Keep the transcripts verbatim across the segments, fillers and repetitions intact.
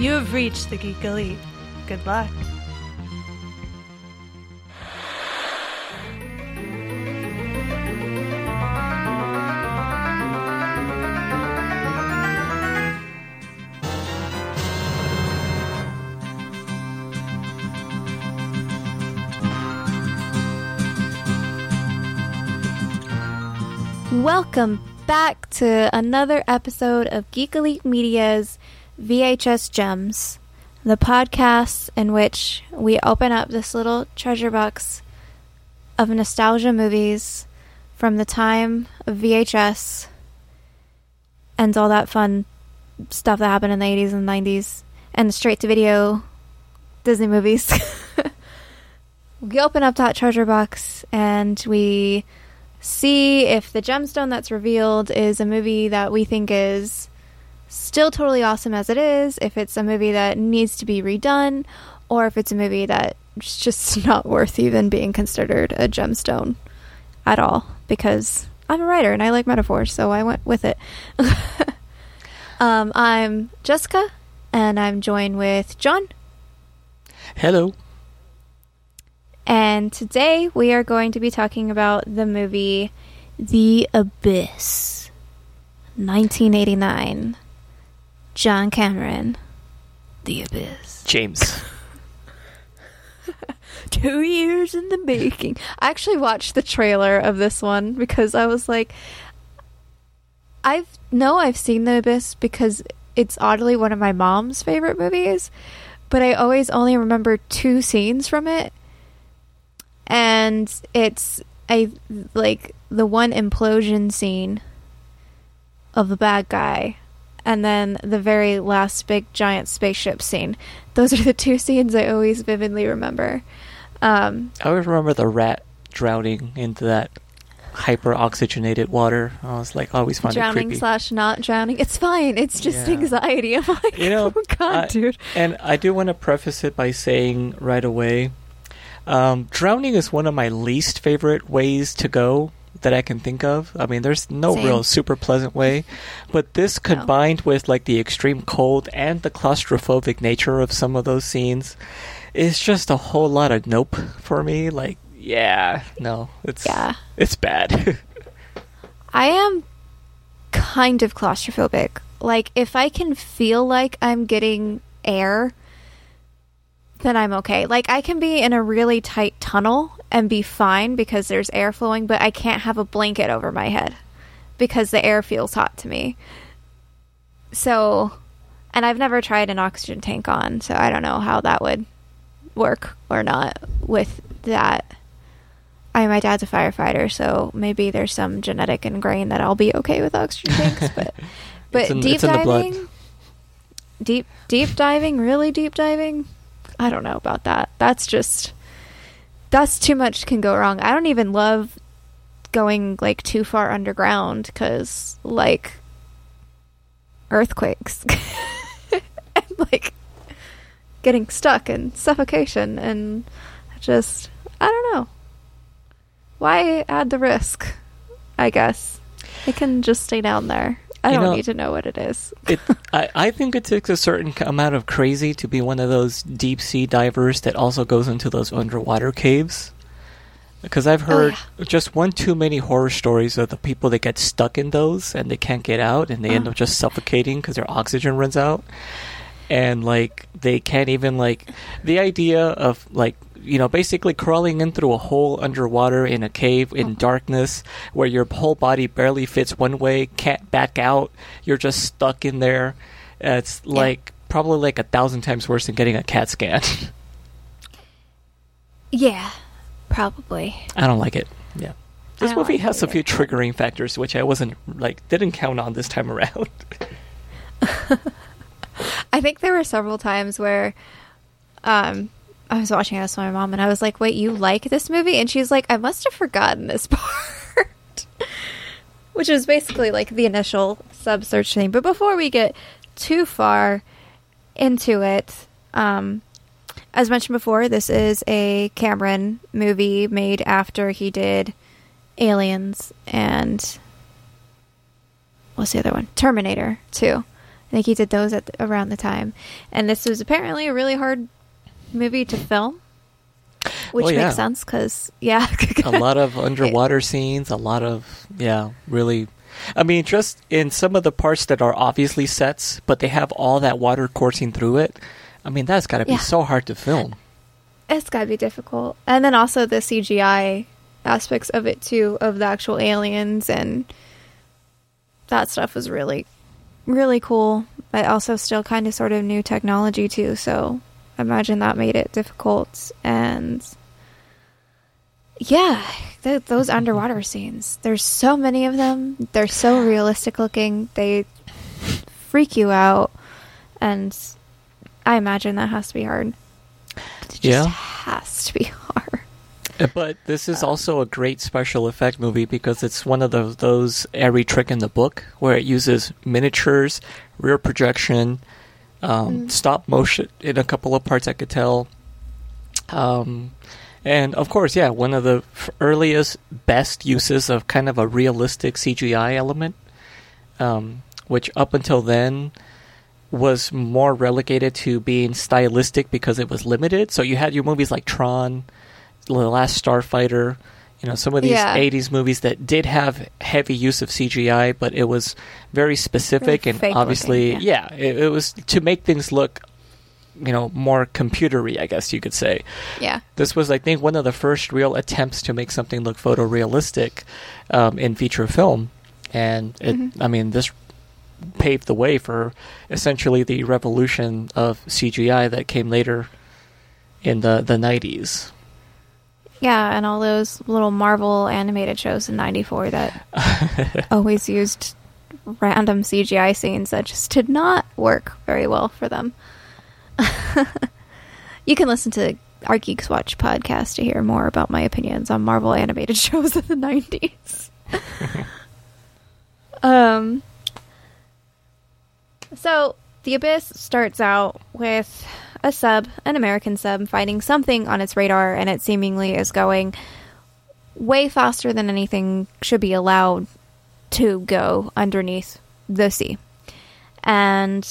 You have reached the Geek Elite. Good luck. Welcome back to another episode of Geek Elite Media's V H S Gems, the podcast in which we open up this little treasure box of nostalgia movies from the time of V H S and all that fun stuff that happened in the eighties and nineties and straight-to-video Disney movies. We open up that treasure box and we see if the gemstone that's revealed is a movie that we think is still totally awesome as it is, if it's a movie that needs to be redone, or if it's a movie that's just not worth even being considered a gemstone at all, because I'm a writer and I like metaphors, so I went with it. um, I'm Jessica, and I'm joined with John. Hello. And today we are going to be talking about the movie The Abyss, nineteen eighty-nine. John Cameron, The Abyss. James. Two years in the making. I actually watched the trailer of this one because I was like, I've no, I've seen The Abyss because it's oddly one of my mom's favorite movies, but I always only remember two scenes from it. And it's a like the one implosion scene of the bad guy, and then the very last big giant spaceship scene. Those are the two scenes I always vividly remember. Um, I always remember the rat drowning into that hyper oxygenated water. I was like, always found it creepy. Drowning slash not drowning. It's fine. It's just yeah. anxiety. I'm like, you know, oh God, I, dude. And I do want to preface it by saying right away, Um, drowning is one of my least favorite ways to go that I can think of. I mean, there's no Same. real super pleasant way. But this combined no. with like the extreme cold and the claustrophobic nature of some of those scenes is just a whole lot of nope for me. Like, yeah, no, it's, yeah. it's bad. I am kind of claustrophobic. Like, if I can feel like I'm getting air, then I'm okay. Like, I can be in a really tight tunnel and be fine because there's air flowing, but I can't have a blanket over my head because the air feels hot to me. So, and I've never tried an oxygen tank on, so I don't know how that would work or not with that. I my dad's a firefighter, so maybe there's some genetic ingrained that I'll be okay with oxygen tanks, but but in, deep diving, deep deep diving, really deep diving. I don't know about that. That's just, that's too much can go wrong. I don't even love going like too far underground because like earthquakes and like getting stuck and suffocation and just, I don't know. Why add the risk? I guess it can just stay down there. I you don't know, need to know what it is. it, I, I think it takes a certain amount of crazy to be one of those deep sea divers that also goes into those underwater caves. Because I've heard oh, yeah. just one too many horror stories of the people that get stuck in those and they can't get out and they oh. end up just suffocating because their oxygen runs out. And, like, they can't even, like, the idea of, like, you know, basically crawling in through a hole underwater in a cave in oh. darkness where your whole body barely fits one way, can't back out. You're just stuck in there. It's like yeah. probably like a thousand times worse than getting a CAT scan. Yeah, probably. I don't like it. Yeah. This movie like has a few triggering factors, which I wasn't like, didn't count on this time around. I think there were several times where, um, I was watching this with my mom, and I was like, wait, you like this movie? And she's like, I must have forgotten this part. Which is basically, like, the initial sub-search thing. But before we get too far into it, um, as mentioned before, this is a Cameron movie made after he did Aliens and what's the other one? Terminator two. I think he did those at the, around the time. And this was apparently a really hard movie to film, which well, yeah. makes sense because, yeah. a lot of underwater it, scenes, a lot of, yeah, really... I mean, just in some of the parts that are obviously sets, but they have all that water coursing through it. I mean, that's got to be yeah. so hard to film. It's got to be difficult. And then also the C G I aspects of it, too, of the actual aliens. And that stuff was really, really cool. But also still kind of sort of new technology, too. So I imagine that made it difficult. And... yeah, th- those underwater scenes. There's so many of them. They're so realistic looking. They freak you out. And I imagine that has to be hard. It just yeah. has to be hard. But this is um, also a great special effect movie because it's one of the, those every trick in the book where it uses miniatures, rear projection, um, mm-hmm. stop motion in a couple of parts I could tell. Um... And, of course, yeah, one of the earliest, best uses of kind of a realistic C G I element, um, which up until then was more relegated to being stylistic because it was limited. So you had your movies like Tron, The Last Starfighter, you know, some of these yeah. eighties movies that did have heavy use of C G I, but it was very specific really and obviously, looking, yeah, yeah it, it was to make things look you know, more computery, I guess you could say. Yeah. This was, I think, one of the first real attempts to make something look photorealistic um, in feature film. And, it, mm-hmm. I mean, this paved the way for essentially the revolution of C G I that came later in the, the nineties. Yeah, and all those little Marvel animated shows in ninety-four that always used random C G I scenes that just did not work very well for them. You can listen to our Geeks Watch podcast to hear more about my opinions on Marvel animated shows of the nineties. um, so, The Abyss starts out with a sub, an American sub, finding something on its radar, and it seemingly is going way faster than anything should be allowed to go underneath the sea. And...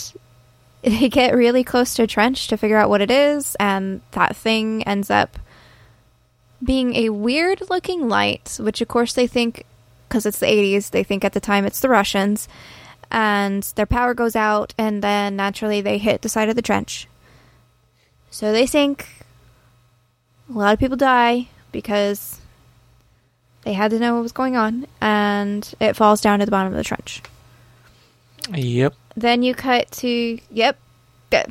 they get really close to a trench to figure out what it is, and that thing ends up being a weird-looking light, which, of course, they think, because it's the eighties, they think at the time it's the Russians, and their power goes out, and then, naturally, they hit the side of the trench. So they sink. A lot of people die, because they had to know what was going on, and it falls down to the bottom of the trench. Yep. Then you cut to, yep,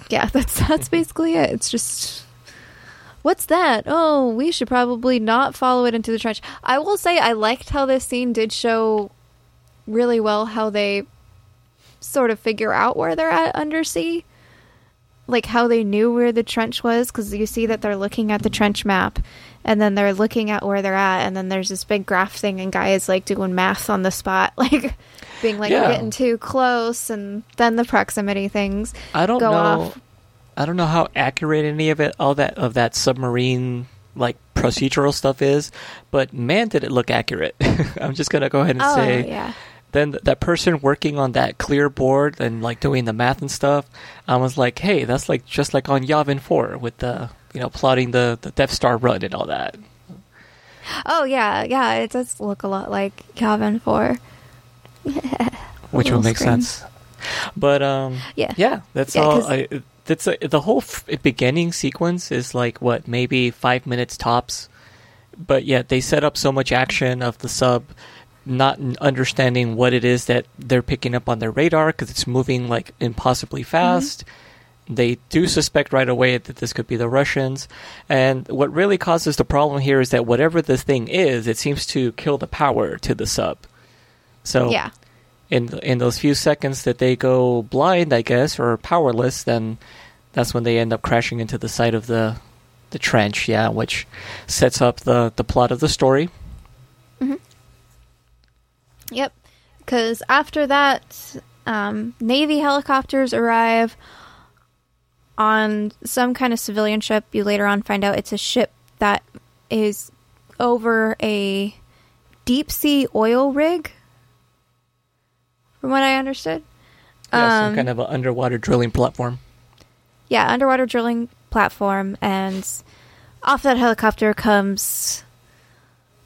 yeah, that's that's basically it. It's just, what's that? Oh, we should probably not follow it into the trench. I will say I liked how this scene did show really well how they sort of figure out where they're at undersea. Like how they knew where the trench was, because you see that they're looking at the trench map, and then they're looking at where they're at, and then there's this big graph thing, and guy is like doing math on the spot, like being like yeah. getting too close, and then the proximity things. I don't go know. Off. I don't know how accurate any of it, all that of that submarine like procedural stuff is, but man, did it look accurate! I'm just gonna go ahead and oh, say, yeah. Then that person working on that clear board and like doing the math and stuff, I was like, hey, that's like just like on Yavin four with the you know plotting the, the Death Star run and all that. Oh yeah, yeah, it does look a lot like Yavin four, which would make screen. sense. But um, yeah, yeah, that's yeah, all. I, that's a, the whole f- beginning sequence is like what maybe five minutes tops, but yet yeah, they set up so much action of the sub. Not understanding what it is that they're picking up on their radar because it's moving like impossibly fast. Mm-hmm. They do suspect right away that this could be the Russians. And what really causes the problem here is that whatever this thing is, it seems to kill the power to the sub. So yeah. in in those few seconds that they go blind, I guess, or powerless, then that's when they end up crashing into the side of the, the trench, yeah, which sets up the, the plot of the story. Mm-hmm. Yep, because after that, um, Navy helicopters arrive on some kind of civilian ship. You later on find out it's a ship that is over a deep sea oil rig, from what I understood. Yeah, um, some kind of an underwater drilling platform. Yeah, underwater drilling platform, and off that helicopter comes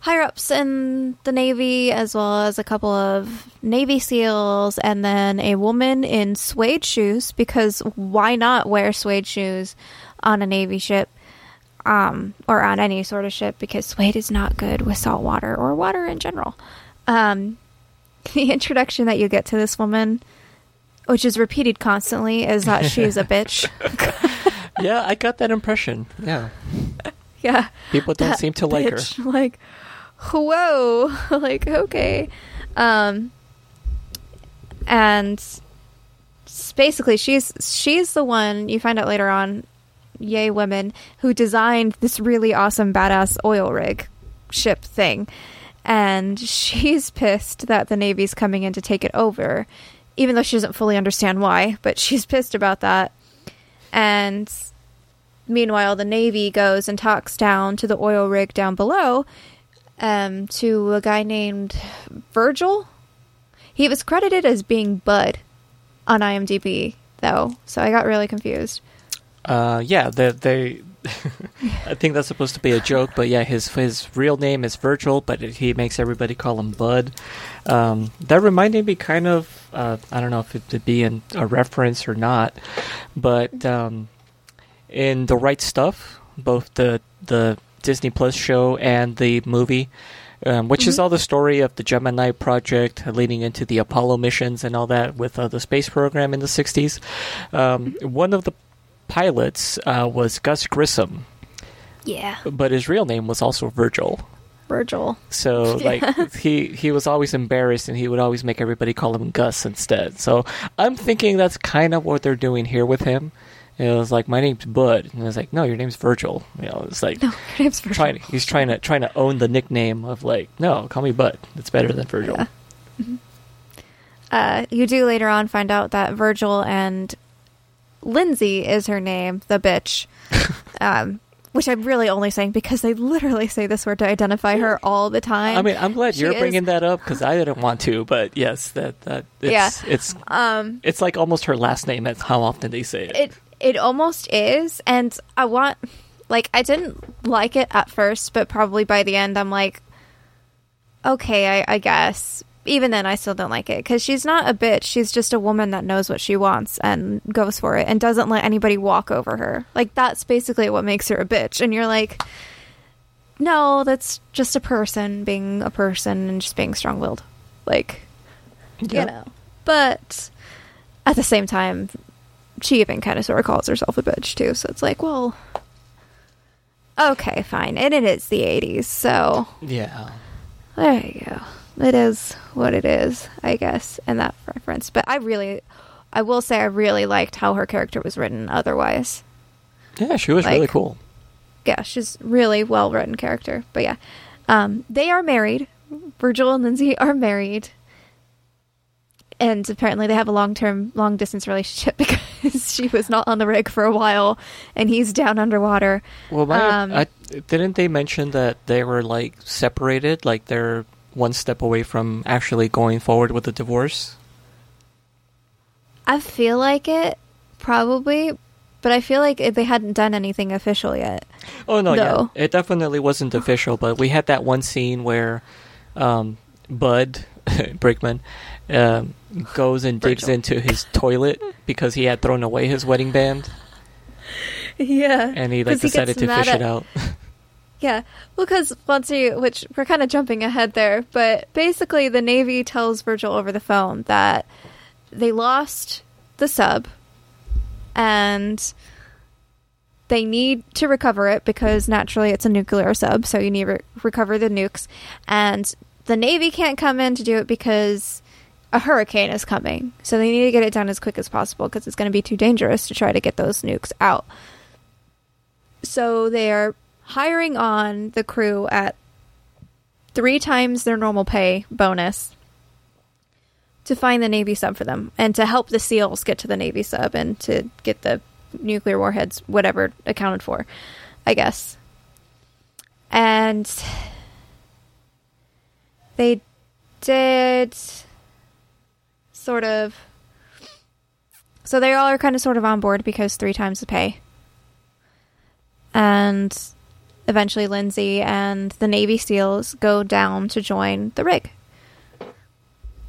higher-ups in the Navy, as well as a couple of Navy SEALs, and then a woman in suede shoes, because why not wear suede shoes on a Navy ship, um, or on any sort of ship, because suede is not good with salt water or water in general. Um, the introduction that you get to this woman, which is repeated constantly, is that she's a bitch. Yeah, I got that impression. Yeah. Yeah. People don't seem to like bitch. her. Like, whoa, like, okay. Um, and basically she's, she's the one, you find out later on, yay women, who designed this really awesome badass oil rig ship thing. And she's pissed that the Navy's coming in to take it over, even though she doesn't fully understand why, but she's pissed about that. And meanwhile, the Navy goes and talks down to the oil rig down below, um, to a guy named Virgil. He was credited as being Bud on IMDb, though, so I got really confused. Uh, yeah, they. they I think that's supposed to be a joke, but yeah, his his real name is Virgil, but he makes everybody call him Bud. Um, that reminded me kind of. Uh, I don't know if it would be in a reference or not, but. Um, In The Right Stuff, both the the Disney Plus show and the movie, um, which mm-hmm. is all the story of the Gemini project leading into the Apollo missions and all that with uh, the space program in the sixties. Um, mm-hmm. One of the pilots uh, was Gus Grissom. Yeah. But his real name was also Virgil. Virgil. So like yeah. he, he was always embarrassed, and he would always make everybody call him Gus instead. So I'm thinking that's kind of what they're doing here with him. It was like, my name's Bud, and I was like, no, your name's Virgil. You know, it's like, no, your name's Virgil. Trying to, he's trying to trying to own the nickname of like, no, call me Bud. It's better than Virgil. Yeah. Mm-hmm. Uh, you do later on find out that Virgil and Lindsay is her name, the bitch, um, which I'm really only saying because they literally say this word to identify her all the time. I mean, I'm glad she you're is... bringing that up because I didn't want to, but yes, that that it's yeah. it's um, it's like almost her last name. That's how often they say it. it It almost is, and I want, like, I didn't like it at first, but probably by the end, I'm like, okay, I, I guess. Even then, I still don't like it, because she's not a bitch. She's just a woman that knows what she wants and goes for it and doesn't let anybody walk over her. Like, that's basically what makes her a bitch, and you're like, no, that's just a person being a person and just being strong-willed. Like, yep. you know. But at the same time, she even kind of sort of calls herself a bitch, too. So it's like, well, okay, fine. And it is the eighties, so. Yeah. There you go. It is what it is, I guess, in that reference. But I really, I will say I really liked how her character was written otherwise. Yeah, she was like, really cool. Yeah, she's really well-written character. But yeah, um, they are married. Virgil and Lindsay are married. And apparently they have a long-term, long-distance relationship because she was not on the rig for a while, and he's down underwater. Well, my, um, I, didn't they mention that they were, like, separated? Like, they're one step away from actually going forward with the divorce? I feel like it, probably. But I feel like they hadn't done anything official yet. Oh, no, though. yeah. It definitely wasn't official, but we had that one scene where um, Bud... Brickman um, goes and digs Virgil. into his toilet because he had thrown away his wedding band. Yeah, and he like decided he to fish at... it out. Yeah, well, because once you, which we're kind of jumping ahead there, but basically the Navy tells Virgil over the phone that they lost the sub and they need to recover it because naturally it's a nuclear sub, so you need to re- recover the nukes and. The Navy can't come in to do it because a hurricane is coming. So they need to get it done as quick as possible because it's going to be too dangerous to try to get those nukes out. So they are hiring on the crew at three times their normal pay bonus to find the Navy sub for them and to help the SEALs get to the Navy sub and to get the nuclear warheads, whatever, accounted for, I guess. And... They did sort of So they all are kind of sort of on board because three times the pay. And eventually Lindsay and the Navy SEALs go down to join the rig.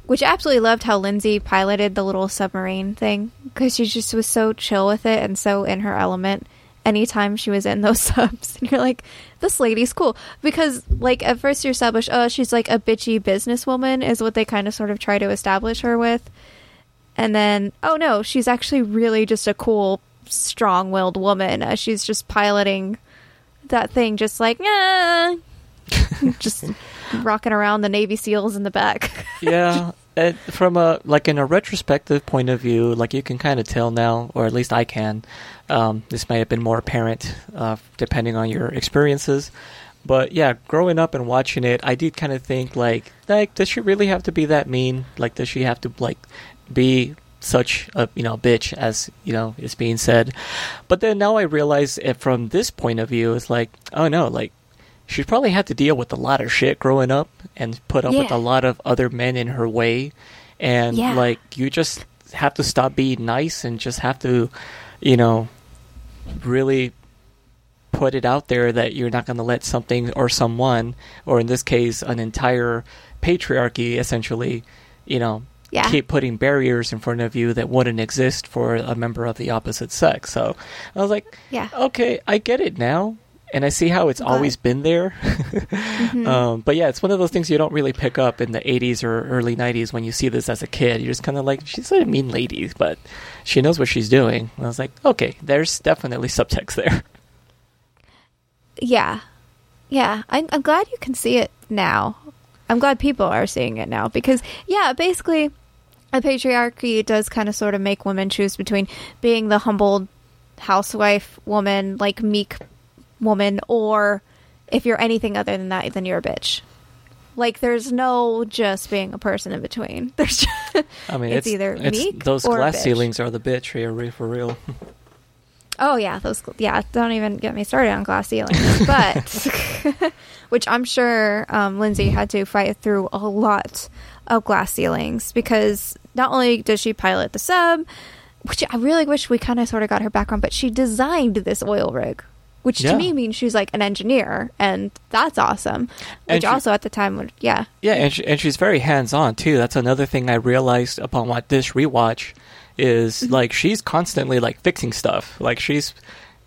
Which I absolutely loved how Lindsay piloted the little submarine thing, because she just was so chill with it and so in her element anytime she was in those subs. And you're like, this lady's cool. Because, like, at first you establish, oh, she's like a bitchy businesswoman is what they kind of sort of try to establish her with. And then, oh no, she's actually really just a cool, strong-willed woman. Uh, she's just piloting that thing just like, nah. Just rocking around the Navy SEALs in the back. Yeah, it, from a like in a retrospective point of view, like you can kind of tell now, or at least I can. Um, this may have been more apparent uh, depending on your experiences, but yeah, growing up and watching it, I did kind of think like, like does she really have to be that mean? Like, does she have to like be such a you know bitch as you know is being said? But then now I realize it from this point of view, it's like, oh no, like. She probably had to deal with a lot of shit growing up and put up yeah. with a lot of other men in her way. And, yeah. like, you just have to stop being nice and just have to, you know, really put it out there that you're not going to let something or someone, or in this case, an entire patriarchy, essentially, you know, yeah. keep putting barriers in front of you that wouldn't exist for a member of the opposite sex. So I was like, yeah. okay, I get it now. And I see how it's always been there. mm-hmm. um, but yeah, it's one of those things you don't really pick up in the eighties or early nineties when you see this as a kid. You're just kind of like, she's a mean lady, but she knows what she's doing. And I was like, okay, there's definitely subtext there. Yeah. Yeah. I'm, I'm glad you can see it now. I'm glad people are seeing it now because, yeah, basically, a patriarchy does kind of sort of make women choose between being the humbled housewife woman, like meek woman, or if you're anything other than that, then you're a bitch. Like, there's no just being a person in between. There's just, I mean, it's, it's either it's, meek those or glass bitch. Ceilings are the bitch here for real. Oh yeah, those yeah. Don't even get me started on glass ceilings. But which I'm sure um, Lindsay had to fight through a lot of glass ceilings because not only does she pilot the sub, which I really wish we kind of sort of got her background, but she designed this oil rig. Which yeah. to me means she's like an engineer, and that's awesome. Which she, also at the time, would, yeah. Yeah, and, she, and she's very hands-on, too. That's another thing I realized upon what this rewatch is, mm-hmm. like, she's constantly, like, fixing stuff. Like, she's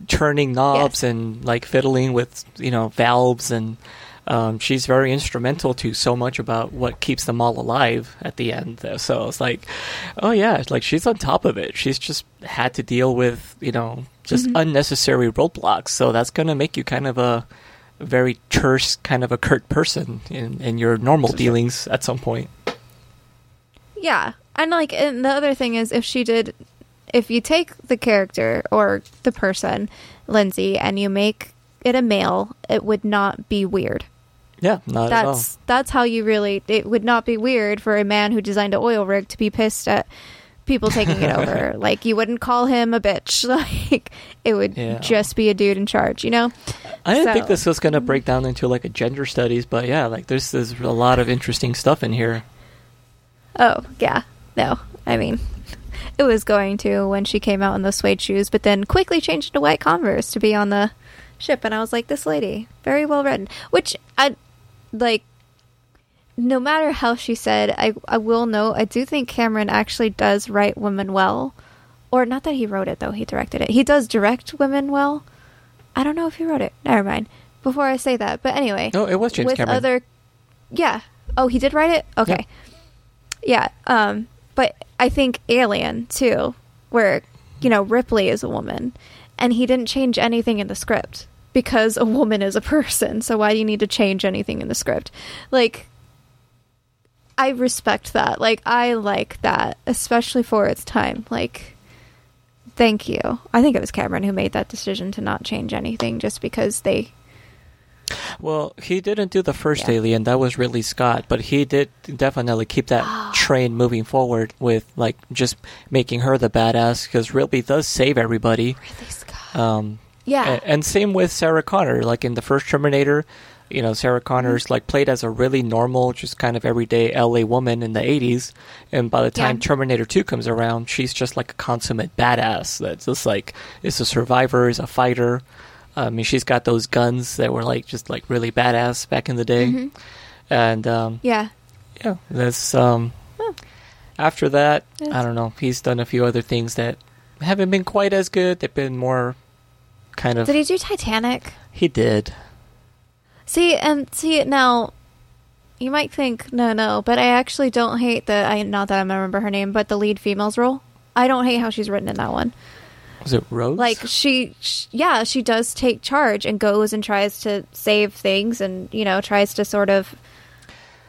turning knobs yes. and, like, fiddling with, you know, valves, and um, she's very instrumental to so much about what keeps them all alive at the end. So it's like, oh, yeah, like, she's on top of it. She's just had to deal with, you know... just mm-hmm. unnecessary roadblocks, so that's going to make you kind of a very terse, kind of a curt person in, in your normal dealings at some point. Yeah, and like, and the other thing is, if she did, if you take the character or the person, Lindsay, and you make it a male, it would not be weird. Yeah, not that's, at all. That's how you really, it would not be weird for a man who designed an oil rig to be pissed at people taking it over. Like, you wouldn't call him a bitch. Like, it would yeah. just be a dude in charge, you know? I didn't so. think this was going to break down into, like, a gender studies, but yeah, like, there's, there's a lot of interesting stuff in here. Oh, yeah. No. I mean, it was going to when she came out in those suede shoes, but then quickly changed to white Converse to be on the ship, and I was like, this lady, very well-written. Which, I, like... no matter how she said, I, I will note, I do think Cameron actually does write women well. Or not that he wrote it, though. He directed it. He does direct women well. I don't know if he wrote it. Never mind. Before I say that. But anyway. Oh, it was James with Cameron. Other, yeah. Oh, he did write it? Okay. Yeah. yeah. Um, but I think Alien, too, where, you know, Ripley is a woman. And he didn't change anything in the script. Because a woman is a person. So why do you need to change anything in the script? Like... I respect that. Like, I like that, especially for its time. Like, thank you. I think it was Cameron who made that decision to not change anything just because they... Well, he didn't do the first yeah. Alien. That was Ridley Scott. But he did definitely keep that train moving forward with, like, just making her the badass because Ridley does save everybody. Ridley Scott. Um, yeah. And, and same with Sarah Connor. Like, in the first Terminator... you know, Sarah Connor's like played as a really normal, just kind of everyday L A woman in the eighties, and by the time yeah. Terminator two comes around, she's just like a consummate badass that's just like is a survivor, is a fighter. I mean, she's got those guns that were like just like really badass back in the day, mm-hmm. and um, yeah, yeah. That's um, oh. after that, that's... I don't know. He's done a few other things that haven't been quite as good. They've been more kind of. Did he do Titanic? He did. See and see now, you might think no, no, but I actually don't hate the. I not that I remember her name, but the lead female's role. I don't hate how she's written in that one. Is it Rose? Like she, she, yeah, she does take charge and goes and tries to save things, and you know, tries to sort of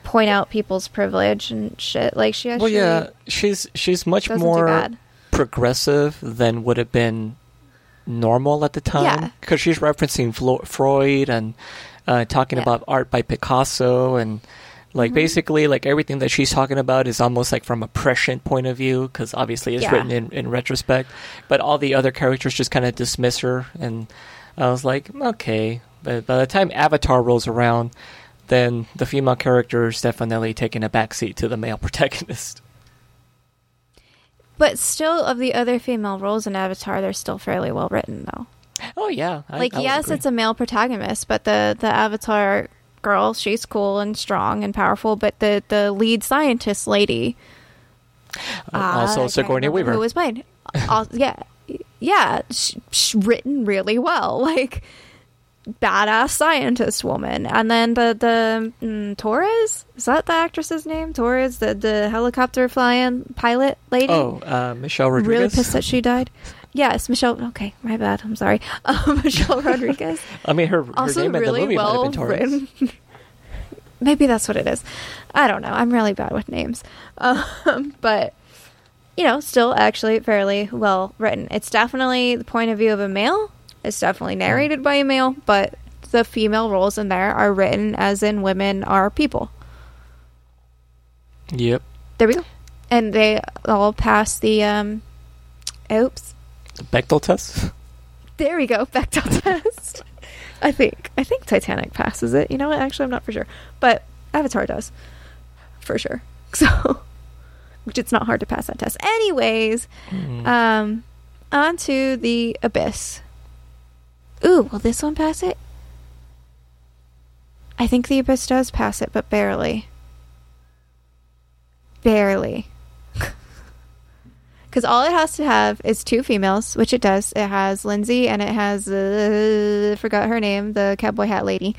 point out people's privilege and shit. Like she, actually well, yeah, she's she's much more progressive than would have been normal at the time, because yeah. she's referencing Flo- Freud and uh, talking yeah. about art by Picasso and. Like, mm-hmm. basically, like, everything that she's talking about is almost, like, from a prescient point of view, because obviously it's yeah. written in, in retrospect. But all the other characters just kind of dismiss her, and I was like, okay. But by the time Avatar rolls around, then the female character is definitely taking a backseat to the male protagonist. But still, of the other female roles in Avatar, they're still fairly well written, though. Oh, yeah. I, like, I yes, it's a male protagonist, but the, the Avatar... girl, she's cool and strong and powerful, but the the lead scientist lady uh, also Sigourney Weaver, who was mine also, yeah yeah sh- sh- written really well, like badass scientist woman. And then the the mm, Torres, is that the actress's name? Torres, the the helicopter flying pilot lady. Oh, uh, Michelle Rodriguez. Really pissed that she died. Yes, Michelle. Okay, my bad. I'm sorry. Uh, Michelle Rodriguez. I mean, her, her also name really in the movie well might have been Torres. Written. Maybe that's what it is. I don't know. I'm really bad with names. Um, but, you know, still actually fairly well written. It's definitely the point of view of a male. It's definitely narrated by a male. But the female roles in there are written as in women are people. Yep. There we go. And they all pass the, um, oops. Bechdel test? There we go, Bechdel test. I think I think Titanic passes it. You know what? Actually, I'm not for sure. But Avatar does. For sure. So, which it's not hard to pass that test. Anyways, mm. um, on to The Abyss. Ooh, will this one pass it? I think The Abyss does pass it, but barely. Barely. Because all it has to have is two females, which it does. It has Lindsay and it has, uh, forgot her name, the cowboy hat lady.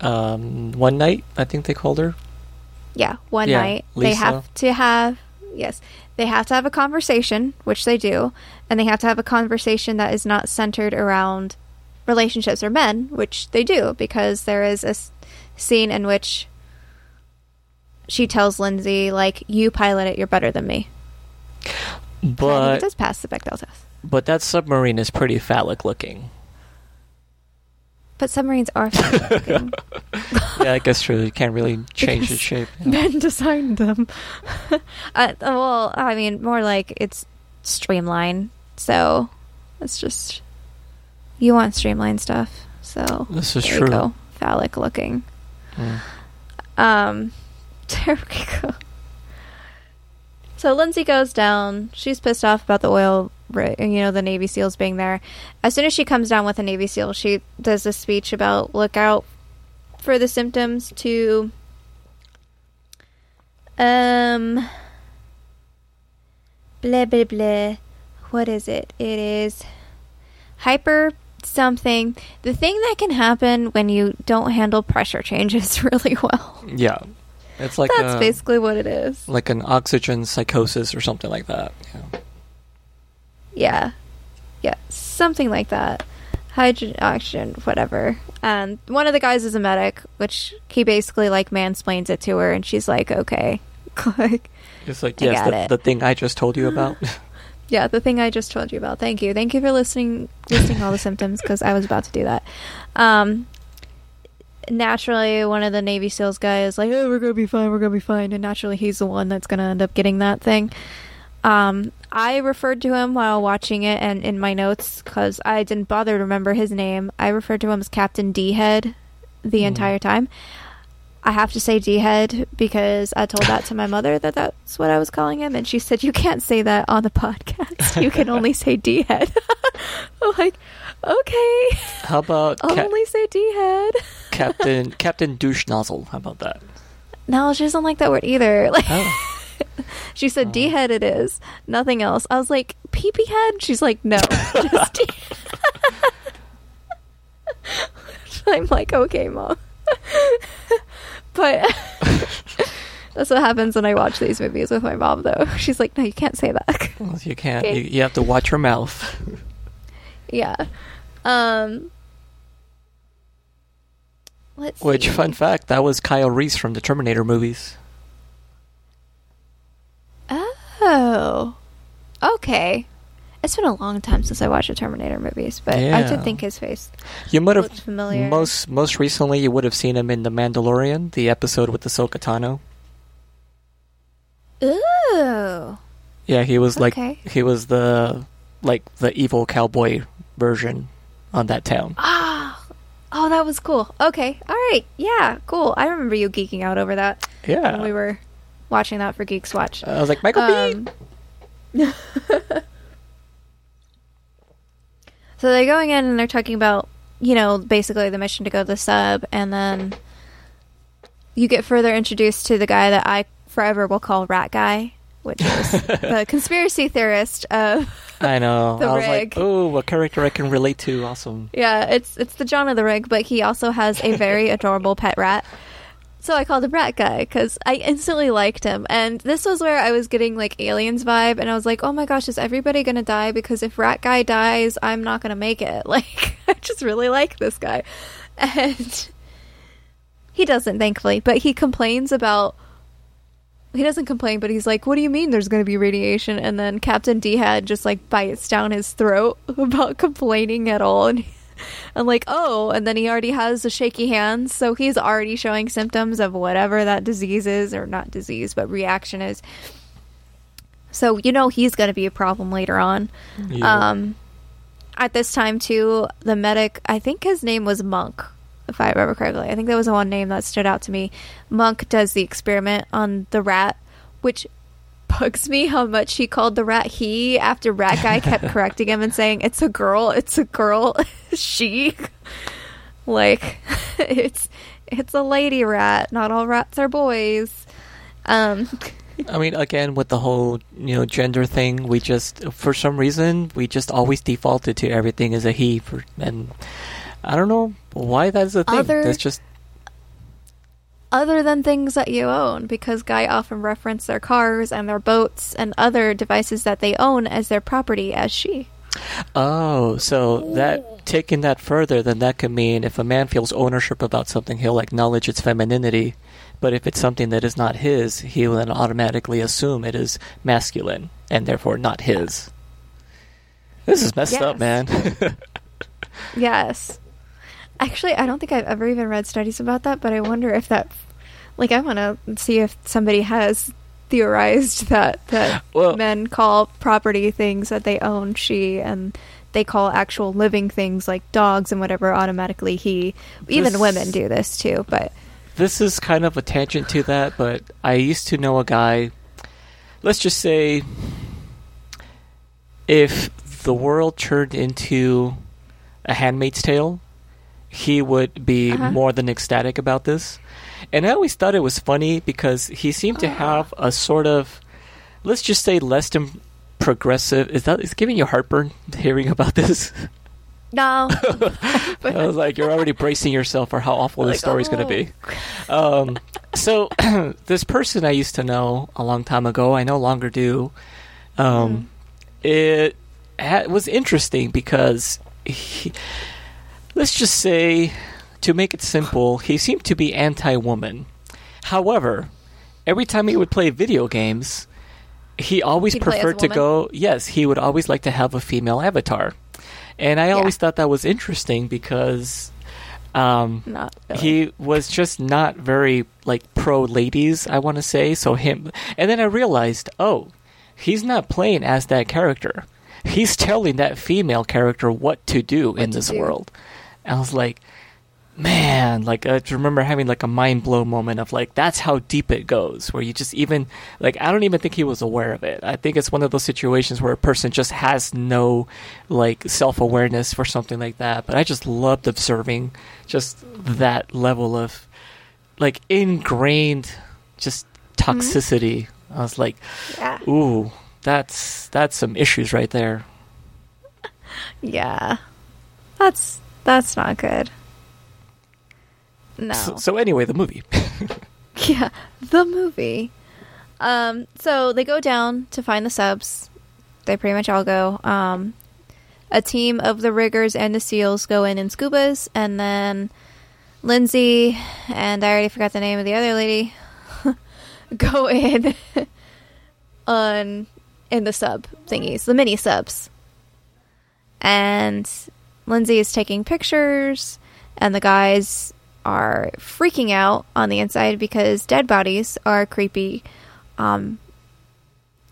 Um, One Night, I think they called her. Yeah, One yeah, Night. Lisa. They have to have, yes, they have to have a conversation, which they do. And they have to have a conversation that is not centered around relationships or men, which they do. Because there is a scene in which she tells Lindsay, like, you pilot it, you're better than me. But it does pass the Bechdel test. But that submarine is pretty phallic looking. But submarines are phallic looking. Yeah, I guess true. You can't really change the shape. You know. Men designed them. uh, well, I mean, more like it's streamlined. So it's just you want streamlined stuff. So this is there true. You go. Phallic looking. Mm. Um, there we go. So Lindsay goes down. She's pissed off about the oil, you know, the Navy SEALs being there. As soon as she comes down with a Navy SEAL, she does this speech about look out for the symptoms to, um, blah, blah, blah. What is it? It is hyper something. The thing that can happen when you don't handle pressure changes really well. Yeah. It's like That's a, basically what it is. Like an oxygen psychosis or something like that. Yeah. Yeah. Yeah. Something like that. Hydrogen, oxygen, whatever. And one of the guys is a medic, which he basically like mansplains it to her and she's like, okay. Like, it's like, yes, the, it. the thing I just told you about. Yeah, the thing I just told you about. Thank you. Thank you for listening, listing all the symptoms because I was about to do that. Um... Naturally, one of the Navy SEALs guys is like, oh, we're gonna be fine, we're gonna be fine. And naturally, he's the one that's gonna end up getting that thing. Um, I referred to him while watching it and in my notes because I didn't bother to remember his name. I referred to him as Captain D-Head the mm. entire time. I have to say D-head because I told that to my mother that that's what I was calling him, and she said, you can't say that on the podcast. You can only say D-head. I'm like, okay. How about... I'll Cap- only say D-head. Captain Captain Douche Nozzle. How about that? No, she doesn't like that word either. Like, oh. She said oh. D-head it is. Nothing else. I was like, pee-pee head? She's like, no. Just D-head. I'm like, okay, Mom. But that's what happens when I watch these movies with my mom, though. She's like, no, you can't say that. Well, you can't. Okay. You, you have to watch your mouth. Yeah. Um, let's Which, see. Fun fact, that was Kyle Reese from the Terminator movies. Oh. Okay. It's been a long time since I watched the Terminator movies, but yeah. I did think his face you might have, looked familiar. Most, most recently, you would have seen him in The Mandalorian, the episode with Ahsoka Tano. Ooh. Yeah, he was like okay. he was the like the evil cowboy version on that town. Oh, oh, that was cool. Okay, all right, yeah, cool. I remember you geeking out over that. Yeah, when we were watching that for Geeks Watch. I was like, Michael um, B. So they're going in and they're talking about, you know, basically the mission to go to the sub, and then you get further introduced to the guy that I forever will call Rat Guy, which is the conspiracy theorist of I know. The I was rig. Like, ooh, a character I can relate to. Awesome. Yeah, it's it's the John of the rig, but he also has a very adorable pet rat. So I called him Rat Guy because I instantly liked him. And this was where I was getting like Aliens vibe. And I was like, oh my gosh, is everybody going to die? Because if Rat Guy dies, I'm not going to make it. Like, I just really like this guy. And he doesn't, thankfully. But he complains about... He doesn't complain, but he's like, what do you mean there's going to be radiation? And then Captain D-Head just like bites down his throat about complaining at all. And he... I'm like, oh, and then he already has the shaky hands, so he's already showing symptoms of whatever that disease is, or not disease, but reaction is. So, you know, he's going to be a problem later on. Yeah. Um, at this time, too, the medic, I think his name was Monk, if I remember correctly. I think that was the one name that stood out to me. Monk does the experiment on the rat, which bugs me how much he called the rat he after Rat Guy kept correcting him and saying it's a girl, it's a girl, she. Like, it's it's a lady rat. Not all rats are boys. Um, I mean, again, with the whole, you know, gender thing, we just for some reason we just always defaulted to everything as a he, for, and I don't know why that's a thing. Other- that's just. Other than things that you own, because guy often reference their cars and their boats and other devices that they own as their property as she. Oh, so that taking that further, then that could mean if a man feels ownership about something, he'll acknowledge its femininity. But if it's something that is not his, he will then automatically assume it is masculine and therefore not his. This is messed yes. up, man. Yes. Actually, I don't think I've ever even read studies about that, but I wonder if that... Like, I want to see if somebody has theorized that, that well, men call property things that they own she, and they call actual living things like dogs and whatever automatically he. Even this, women do this, too, but... This is kind of a tangent to that, but I used to know a guy... Let's just say... If the world turned into A Handmaid's Tale... he would be uh-huh. more than ecstatic about this. And I always thought it was funny because he seemed to have a sort of, let's just say, less than progressive. Is that, is giving you heartburn hearing about this? No. I was like, you're already bracing yourself for how awful like, this story's oh. going to be. Um, so this person I used to know a long time ago, I no longer do, um, mm. it ha- was interesting because he... Let's just say, to make it simple, he seemed to be anti-woman. However, every time he would play video games, he always He'd preferred to go... Yes, he would always like to have a female avatar. And I yeah. always thought that was interesting because um, not really. He was just not very like pro-ladies, I want to say. So him, and then I realized, oh, he's not playing as that character. He's telling that female character what to do what in this do. world. I was like, man, like I remember having like a mind blow moment of like, that's how deep it goes, where you just even like, I don't even think he was aware of it. I think it's one of those situations where a person just has no like self-awareness for something like that. But I just loved observing just that level of like ingrained just toxicity. Mm-hmm. I was like, yeah. Ooh, that's, that's some issues right there. Yeah, that's, that's not good. No. So, so anyway, the movie. Yeah, the movie. Um, so they go down to find the subs. They pretty much all go. Um, a team of the riggers and the SEALs go in in scubas, and then Lindsay and I already forgot the name of the other lady go in on in the sub thingies, the mini subs. And Lindsay is taking pictures, and the guys are freaking out on the inside because dead bodies are creepy. Um,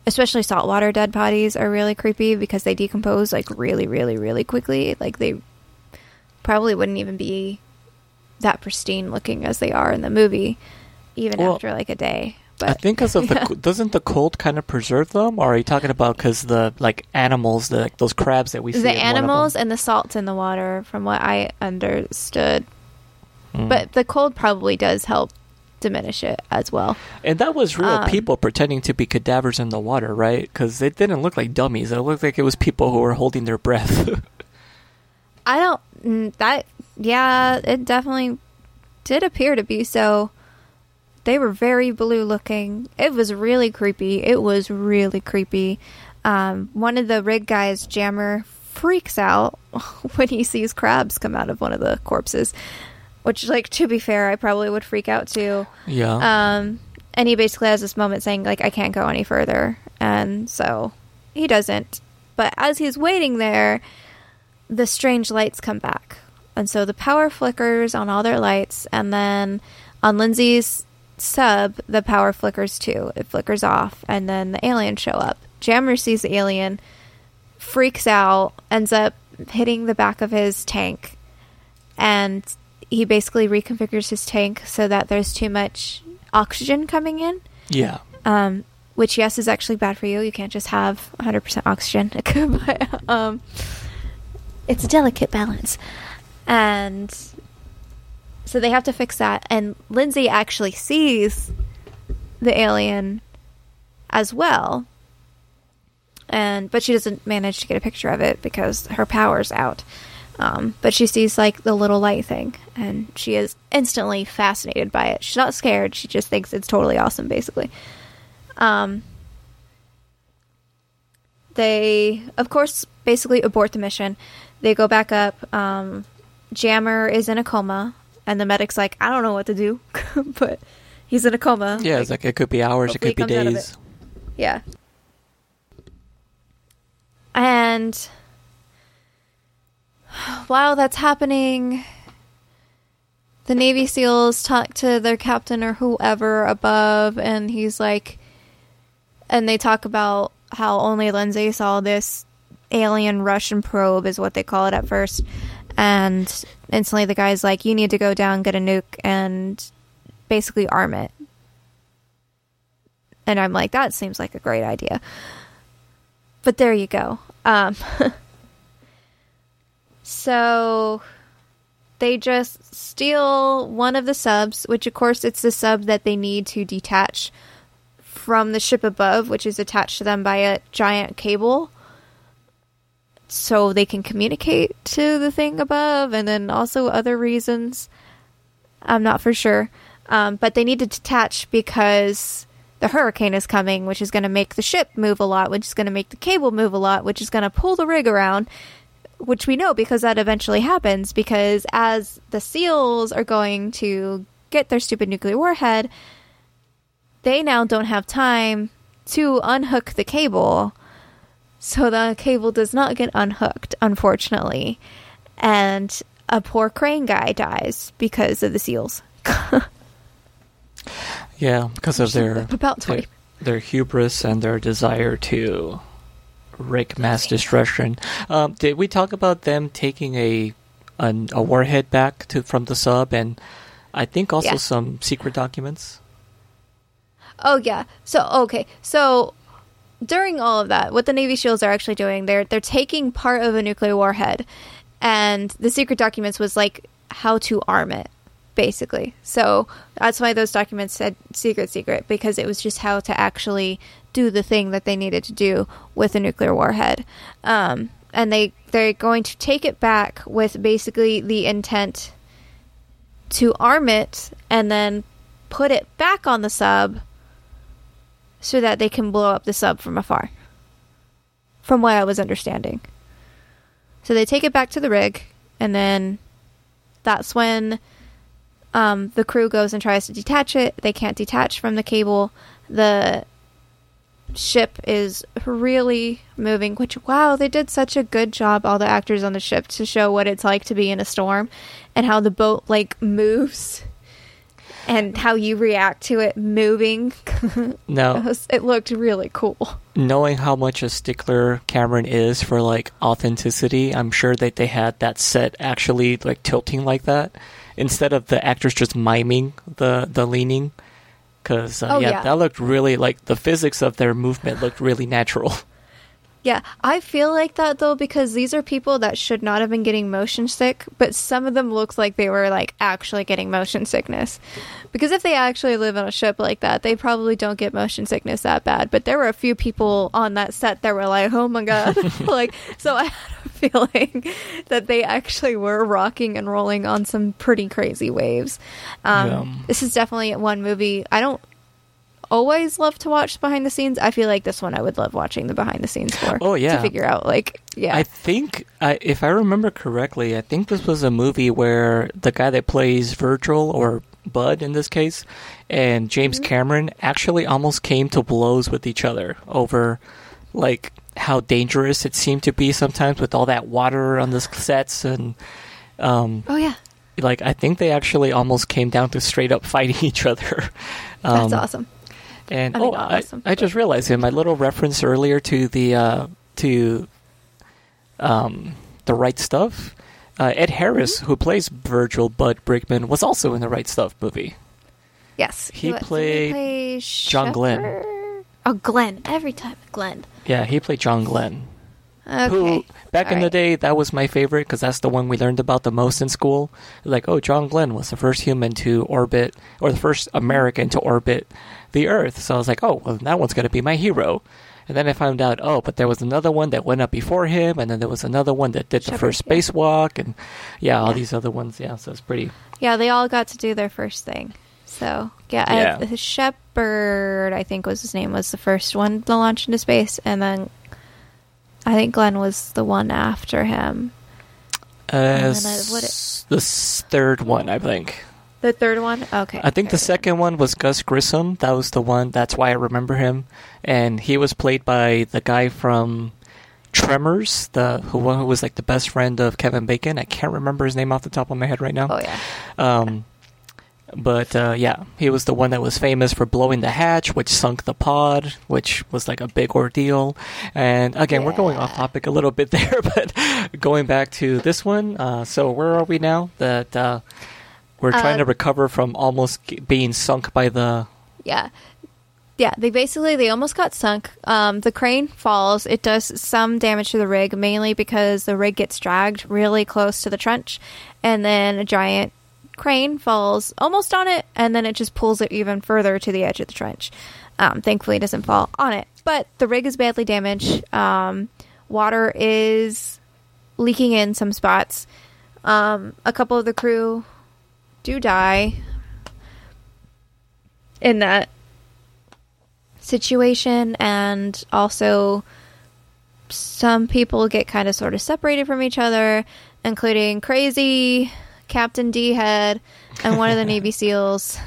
especially saltwater dead bodies are really creepy because they decompose like really, really, really quickly. Like they probably wouldn't even be that pristine looking as they are in the movie, even well, after like a day. But I think because of the yeah. doesn't the cold kind of preserve them? Or are you talking about because the like animals, the like, those crabs that we the see? The animals and the salt's in the water, from what I understood. Mm. But the cold probably does help diminish it as well. And that was real um, people pretending to be cadavers in the water, right? Because it didn't look like dummies. It looked like it was people who were holding their breath. I don't... That... Yeah, it definitely did appear to be so. They were very blue looking. It was really creepy. It was really creepy. Um, one of the rig guys, Jammer, freaks out when he sees crabs come out of one of the corpses. Which, like, to be fair, I probably would freak out, too. Yeah. Um, and he basically has this moment saying, like, I can't go any further. And so he doesn't. But as he's waiting there, the strange lights come back. And so the power flickers on all their lights. And then on Lindsay's sub, the power flickers, too. It flickers off. And then the aliens show up. Jammer sees the alien, freaks out, ends up hitting the back of his tank. And he basically reconfigures his tank so that there's too much oxygen coming in. Yeah. Um, which, yes, is actually bad for you. You can't just have one hundred percent oxygen. But, um, it's a delicate balance. And so they have to fix that. And Lindsay actually sees the alien as well. And but she doesn't manage to get a picture of it because her power's out. Um, but she sees, like, the little light thing, and she is instantly fascinated by it. She's not scared. She just thinks it's totally awesome, basically. Um, they, of course, basically abort the mission. They go back up. Um, Jammer is in a coma, and the medic's like, I don't know what to do, but he's in a coma. Yeah, like, it's like it could be hours, it could be days. Yeah. And while that's happening, the Navy SEALs talk to their captain or whoever above, and he's like, and they talk about how only Lindsay saw this alien Russian probe, is what they call it at first. And instantly the guy's like, you need to go down, get a nuke, and basically arm it. And I'm like, that seems like a great idea. But there you go. Um... So they just steal one of the subs, which, of course, it's the sub that they need to detach from the ship above, which is attached to them by a giant cable so they can communicate to the thing above, and then also other reasons. I'm not for sure. Um, but they need to detach because the hurricane is coming, which is going to make the ship move a lot, which is going to make the cable move a lot, which is going to pull the rig around. Which we know because that eventually happens, because as the SEALs are going to get their stupid nuclear warhead, they now don't have time to unhook the cable. So the cable does not get unhooked, unfortunately. And a poor crane guy dies because of the SEALs. Yeah, because of their, about their, their hubris and their desire to wreak mass destruction. Um, did we talk about them taking a an, a warhead back to from the sub, and I think also yeah. some secret documents. Oh, yeah. So, okay. So, during all of that, what the Navy SEALs are actually doing, they're they're taking part of a nuclear warhead, and the secret documents was, like, how to arm it, basically. So, that's why those documents said secret, secret, because it was just how to actually do the thing that they needed to do with a nuclear warhead. Um, and they, they're going to take it back with basically the intent to arm it and then put it back on the sub so that they can blow up the sub from afar, from what I was understanding. So they take it back to the rig, and then that's when um, the crew goes and tries to detach it. They can't detach from the cable. The ship is really moving, which, wow, they did such a good job, all the actors on the ship, to show what it's like to be in a storm and how the boat, like, moves and how you react to it moving. No, it, was, it looked really cool. Knowing how much a stickler Cameron is for, like, authenticity, I'm sure that they had that set actually, like, tilting like that instead of the actors just miming the the leaning. Because, uh, oh, yeah, yeah, that looked really, like, the physics of their movement looked really natural. Yeah, I feel like that, though, because these are people that should not have been getting motion sick, but some of them looked like they were, like, actually getting motion sickness. Because if they actually live on a ship like that, they probably don't get motion sickness that bad. But there were a few people on that set that were like, oh, my God. Like, so I had a feeling that they actually were rocking and rolling on some pretty crazy waves. Um, yeah. This is definitely one movie I don't always love to watch behind the scenes. I feel like this one I would love watching the behind the scenes for. Oh, yeah. To figure out, like, yeah. I think, I, if I remember correctly, I think this was a movie where the guy that plays Virgil, or Bud in this case, and James mm-hmm. Cameron actually almost came to blows with each other over, like, how dangerous it seemed to be sometimes with all that water on the sets. And um, oh, yeah. Like, I think they actually almost came down to straight up fighting each other. Um, That's awesome. And I mean, oh, awesome. I, I just realized in my little reference earlier to the uh, to um, The Right Stuff, uh, Ed Harris, mm-hmm. who plays Virgil Bud Brigman, was also in The Right Stuff movie. Yes, he, he played he play John Shepherd? Glenn. Oh, Glenn! Every time, Glenn. Yeah, he played John Glenn. Okay. Who, back All in right. the day, that was my favorite because that's the one we learned about the most in school. Like, oh, John Glenn was the first human to orbit, or the first American to orbit the Earth. So I was like, oh, well, that one's going to be my hero. And then I found out, oh, but there was another one that went up before him, and then there was another one that did Shepherd, the first yeah. spacewalk, and yeah, all yeah. these other ones. Yeah, so it's pretty. Yeah, they all got to do their first thing. So, yeah, yeah. I, Shepherd, I think was his name, was the first one to launch into space, and then I think Glenn was the one after him. Uh, I, what it, the third one, I think. The third one? Okay. I think the second one was Gus Grissom. That was the one. That's why I remember him. And he was played by the guy from Tremors, the who, who was like the best friend of Kevin Bacon. I can't remember his name off the top of my head right now. Oh, yeah. Um, but, uh, yeah, he was the one that was famous for blowing the hatch, which sunk the pod, which was like a big ordeal. And, again, yeah. we're going off topic a little bit there, but going back to this one. Uh, so where are we now? That uh, we're trying uh, to recover from almost being sunk by the... Yeah. Yeah, they basically, they almost got sunk. Um, the crane falls. It does some damage to the rig, mainly because the rig gets dragged really close to the trench, and then a giant crane falls almost on it, and then it just pulls it even further to the edge of the trench. Um, thankfully, it doesn't fall on it. But the rig is badly damaged. Um, water is leaking in some spots. Um, a couple of the crew do die in that situation, and also some people get kind of sort of separated from each other, including Crazy Captain D-Head, and one of the Navy SEALs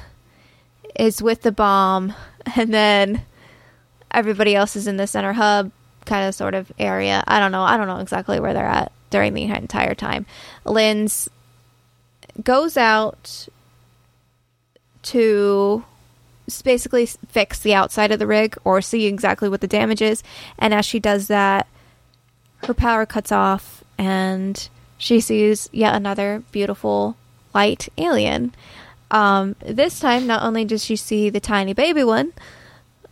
is with the bomb, and then everybody else is in the center hub kind of sort of area. I don't know. I don't know exactly where they're at during the entire time. Linz goes out to basically fix the outside of the rig or see exactly what the damage is, and as she does that, her power cuts off, and she sees yet another beautiful white alien. Um, this time, not only does she see the tiny baby one,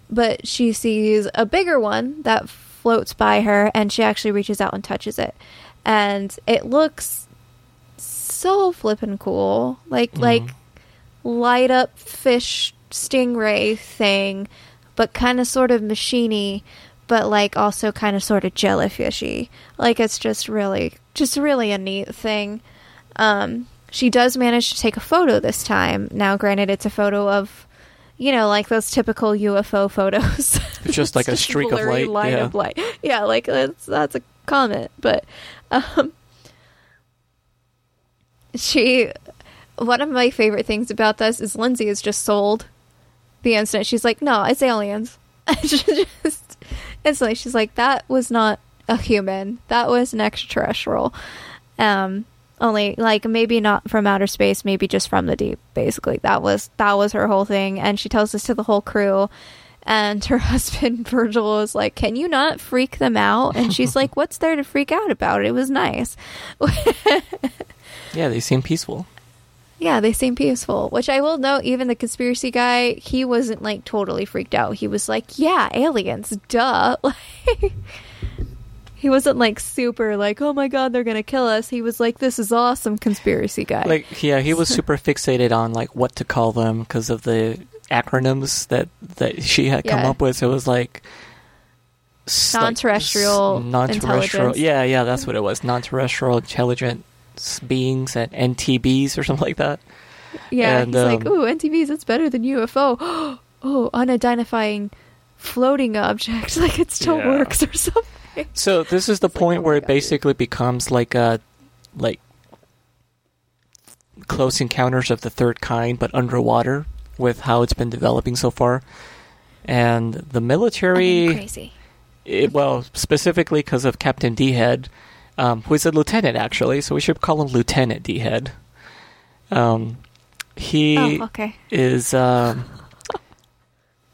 but she sees a bigger one that floats by her, and she actually reaches out and touches it. And it looks so flippin' cool. Like, mm-hmm. like light up fish stingray thing, but kind of sort of machiney, but like also kind of sort of jellyfishy. Like, it's just really, just really a neat thing. Um, she does manage to take a photo this time. Now, granted, it's a photo of, you know, like those typical U F O photos. It's just like it's a just streak blurry of light. Line yeah. of light. Yeah, like that's, that's a comment. But um, she, one of my favorite things about this is Lindsay is just sold the instant. She's like, no, it's aliens. She just instantly, she's like, that was not a human. That was an extraterrestrial. Um, only like maybe not from outer space, maybe just from the deep. Basically, that was that was her whole thing, and she tells this to the whole crew. And her husband Virgil is like, "Can you not freak them out?" And she's like, "What's there to freak out about? It was nice." Yeah, they seem peaceful. Yeah, they seem peaceful. Which I will note, even the conspiracy guy, he wasn't like totally freaked out. He was like, "Yeah, aliens, duh." Like, he wasn't like super like, "Oh my god, they're gonna kill us." He was like, "This is awesome, conspiracy guy." Like, yeah, he was super fixated on like what to call them because of the acronyms that that she had yeah. come up with. It was like non-terrestrial, like, non-terrestrial. Yeah, yeah, that's what it was. Non-terrestrial intelligent beings and N T Bs or something like that. Yeah, and, he's um, like, "Ooh, N T Bs. That's better than U F O." Oh, unidentifying floating object. Like it still yeah. works or something. So this is the it's point like, oh where God, it basically dude. becomes like a like Close Encounters of the Third Kind, but underwater, with how it's been developing so far. And the military... I mean, crazy. It, well, specifically because of Captain D-Head, um, who is a lieutenant, actually, so we should call him Lieutenant D-Head. Um, he oh, okay. is... Um,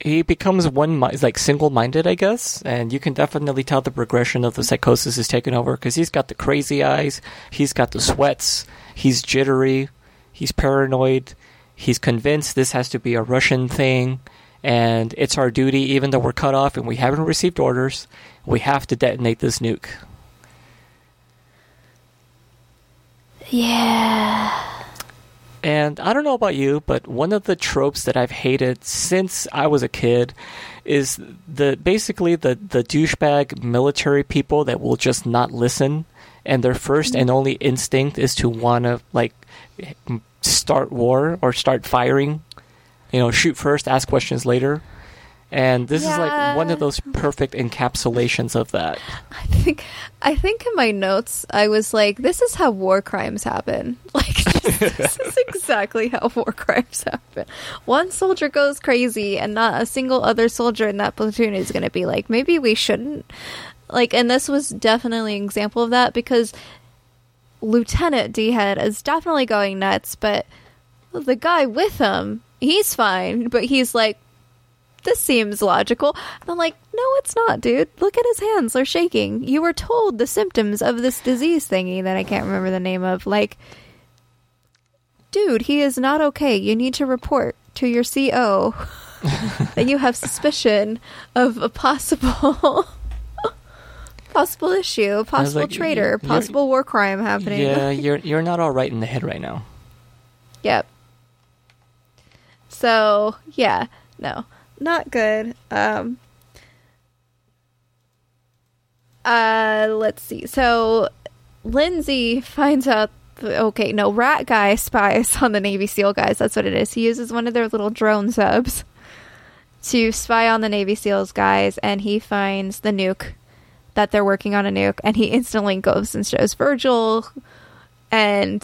he becomes one, like, single-minded, I guess, and you can definitely tell the progression of the psychosis is taking over, because he's got the crazy eyes, he's got the sweats, he's jittery, he's paranoid... He's convinced this has to be a Russian thing, and it's our duty, even though we're cut off and we haven't received orders, we have to detonate this nuke. Yeah. And I don't know about you, but one of the tropes that I've hated since I was a kid is the basically the, the douchebag military people that will just not listen, and their first and only instinct is to want to, like... start war or start firing, you know, shoot first, ask questions later. And this yeah. is like one of those perfect encapsulations of that. I think I think in my notes I was like, this is how war crimes happen. Like just, this is exactly how war crimes happen. One soldier goes crazy and not a single other soldier in that platoon is going to be like, maybe we shouldn't. Like, and this was definitely an example of that, because Lieutenant D-Head is definitely going nuts, but the guy with him, he's fine, but he's like, this seems logical. And I'm like, no, it's not, dude. Look at his hands. They're shaking. You were told the symptoms of this disease thingy that I can't remember the name of. Like, dude, he is not okay. You need to report to your C O that you have suspicion of a possible... possible issue, possible like, traitor, possible war crime happening. Yeah, you're you're not all right in the head right now. Yep. So, yeah. No. Not good. Um Uh let's see. So Lindsay finds out the, okay, no, Rat Guy spies on the Navy SEAL guys. That's what it is. He uses one of their little drone subs to spy on the Navy SEALs guys, and he finds the nuke that they're working on a nuke, and he instantly goes and shows Virgil. And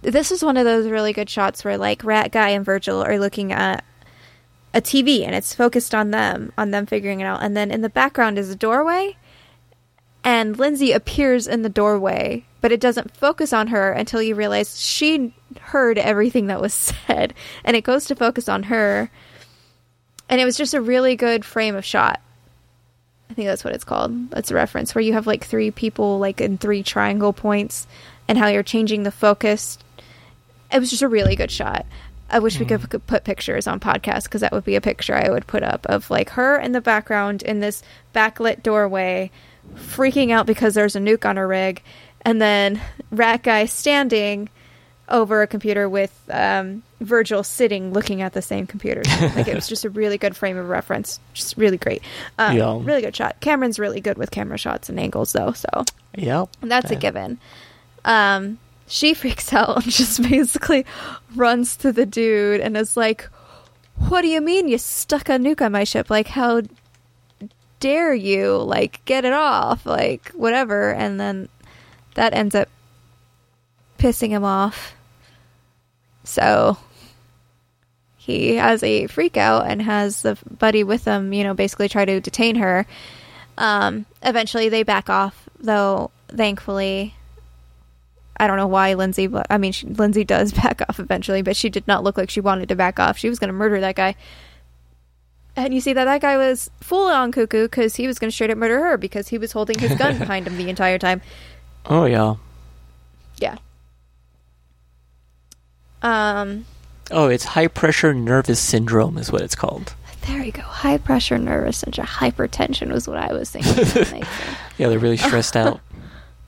this is one of those really good shots where like Rat Guy and Virgil are looking at a T V and it's focused on them, on them figuring it out. And then in the background is a doorway, and Lindsay appears in the doorway, but it doesn't focus on her until you realize she heard everything that was said, and it goes to focus on her. And it was just a really good frame of shot. I think that's what it's called. That's a reference where you have like three people like in three triangle points, and how you're changing the focus. It was just a really good shot. I wish we could put pictures on podcast, because that would be a picture I would put up of like her in the background in this backlit doorway, freaking out because there's a nuke on her rig, and then Rat Guy standing over a computer with um, Virgil sitting looking at the same computer. Like, it was just a really good frame of reference. Just really great. Um, yeah. Really good shot. Cameron's really good with camera shots and angles, though. So yeah, that's yeah. a given. Um, she freaks out and just basically runs to the dude and is like, what do you mean you stuck a nuke on my ship? Like, how dare you? Like, get it off. Like, whatever. And then that ends up pissing him off. So he has a freak out and has the buddy with him, you know, basically try to detain her. Um, eventually they back off, though, thankfully. I don't know why Lindsay, but I mean, she, Lindsay does back off eventually, but she did not look like she wanted to back off. She was going to murder that guy. And you see that that guy was full on cuckoo, because he was going to straight up murder her because he was holding his gun behind him the entire time. Oh, yeah. Yeah. Um. Oh, it's high pressure nervous syndrome is what it's called. There you go. High pressure nervous syndrome. Hypertension was what I was thinking. Yeah, they're really stressed out.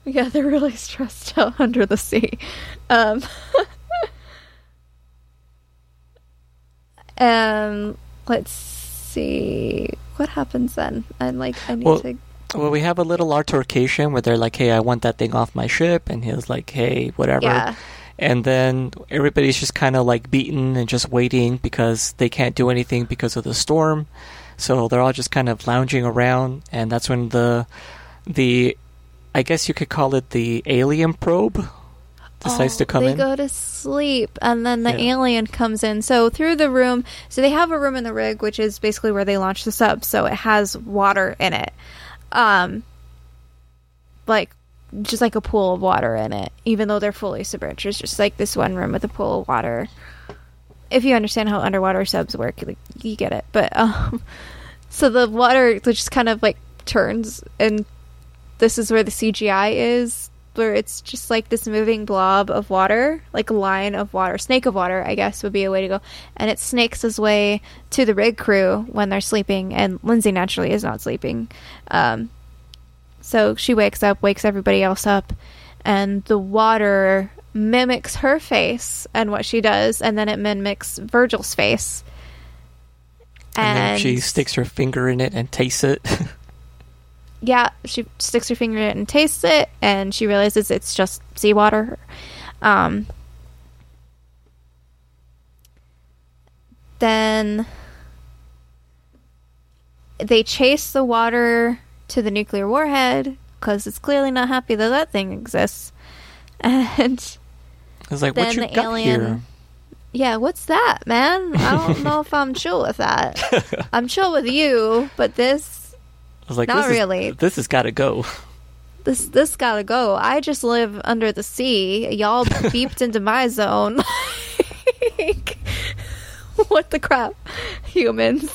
Yeah, they're really stressed out under the sea. Um, um, let's see. What happens then? I'm like, I need well, to... Well, we have a little altercation where they're like, hey, I want that thing off my ship. And he was like, hey, whatever. Yeah. And then everybody's just kind of like beaten and just waiting because they can't do anything because of the storm. So they're all just kind of lounging around. And that's when the the... I guess you could call it the alien probe decides oh, to come they in. They go to sleep, and then the yeah. alien comes in. So through the room, so they have a room in the rig, which is basically where they launch the sub. So it has water in it, um, like just like a pool of water in it. Even though they're fully submerged, it's just like this one room with a pool of water. If you understand how underwater subs work, like, you get it. But um, so the water just kind of like turns and. This is where the C G I is, where it's just like this moving blob of water, like a line of water, snake of water, I guess would be a way to go. And it snakes its way to the rig crew when they're sleeping, and Lindsay naturally is not sleeping. Um, so she wakes up, wakes everybody else up, and the water mimics her face and what she does, and then it mimics Virgil's face. And, and then she sticks her finger in it and tastes it. Yeah, she sticks her finger in it and tastes it, and she realizes it's just seawater. Um, then they chase the water to the nuclear warhead, because it's clearly not happy that that thing exists. And it's like, what you got alien, here? Yeah, what's that, man? I don't know if I'm chill with that. I'm chill with you, but this... I was like, not this really. Is, this has got to go. This this got to go. I just live under the sea. Y'all beeped into my zone. Like, what the crap, humans?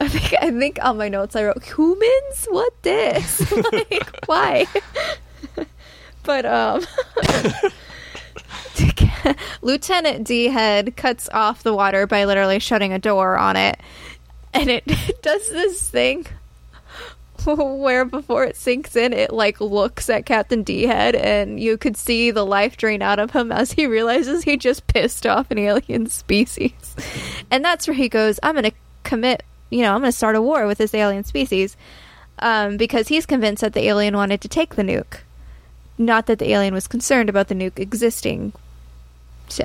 I think I think on my notes I wrote humans. What this? Like, why? But um, Lieutenant D Head cuts off the water by literally shutting a door on it, and it does this thing. Where before it sinks in, it like looks at Captain D-Head, and you could see the life drain out of him as he realizes he just pissed off an alien species. And that's where he goes, I'm gonna commit, you know, I'm gonna start a war with this alien species, um, because he's convinced that the alien wanted to take the nuke, not that the alien was concerned about the nuke existing. So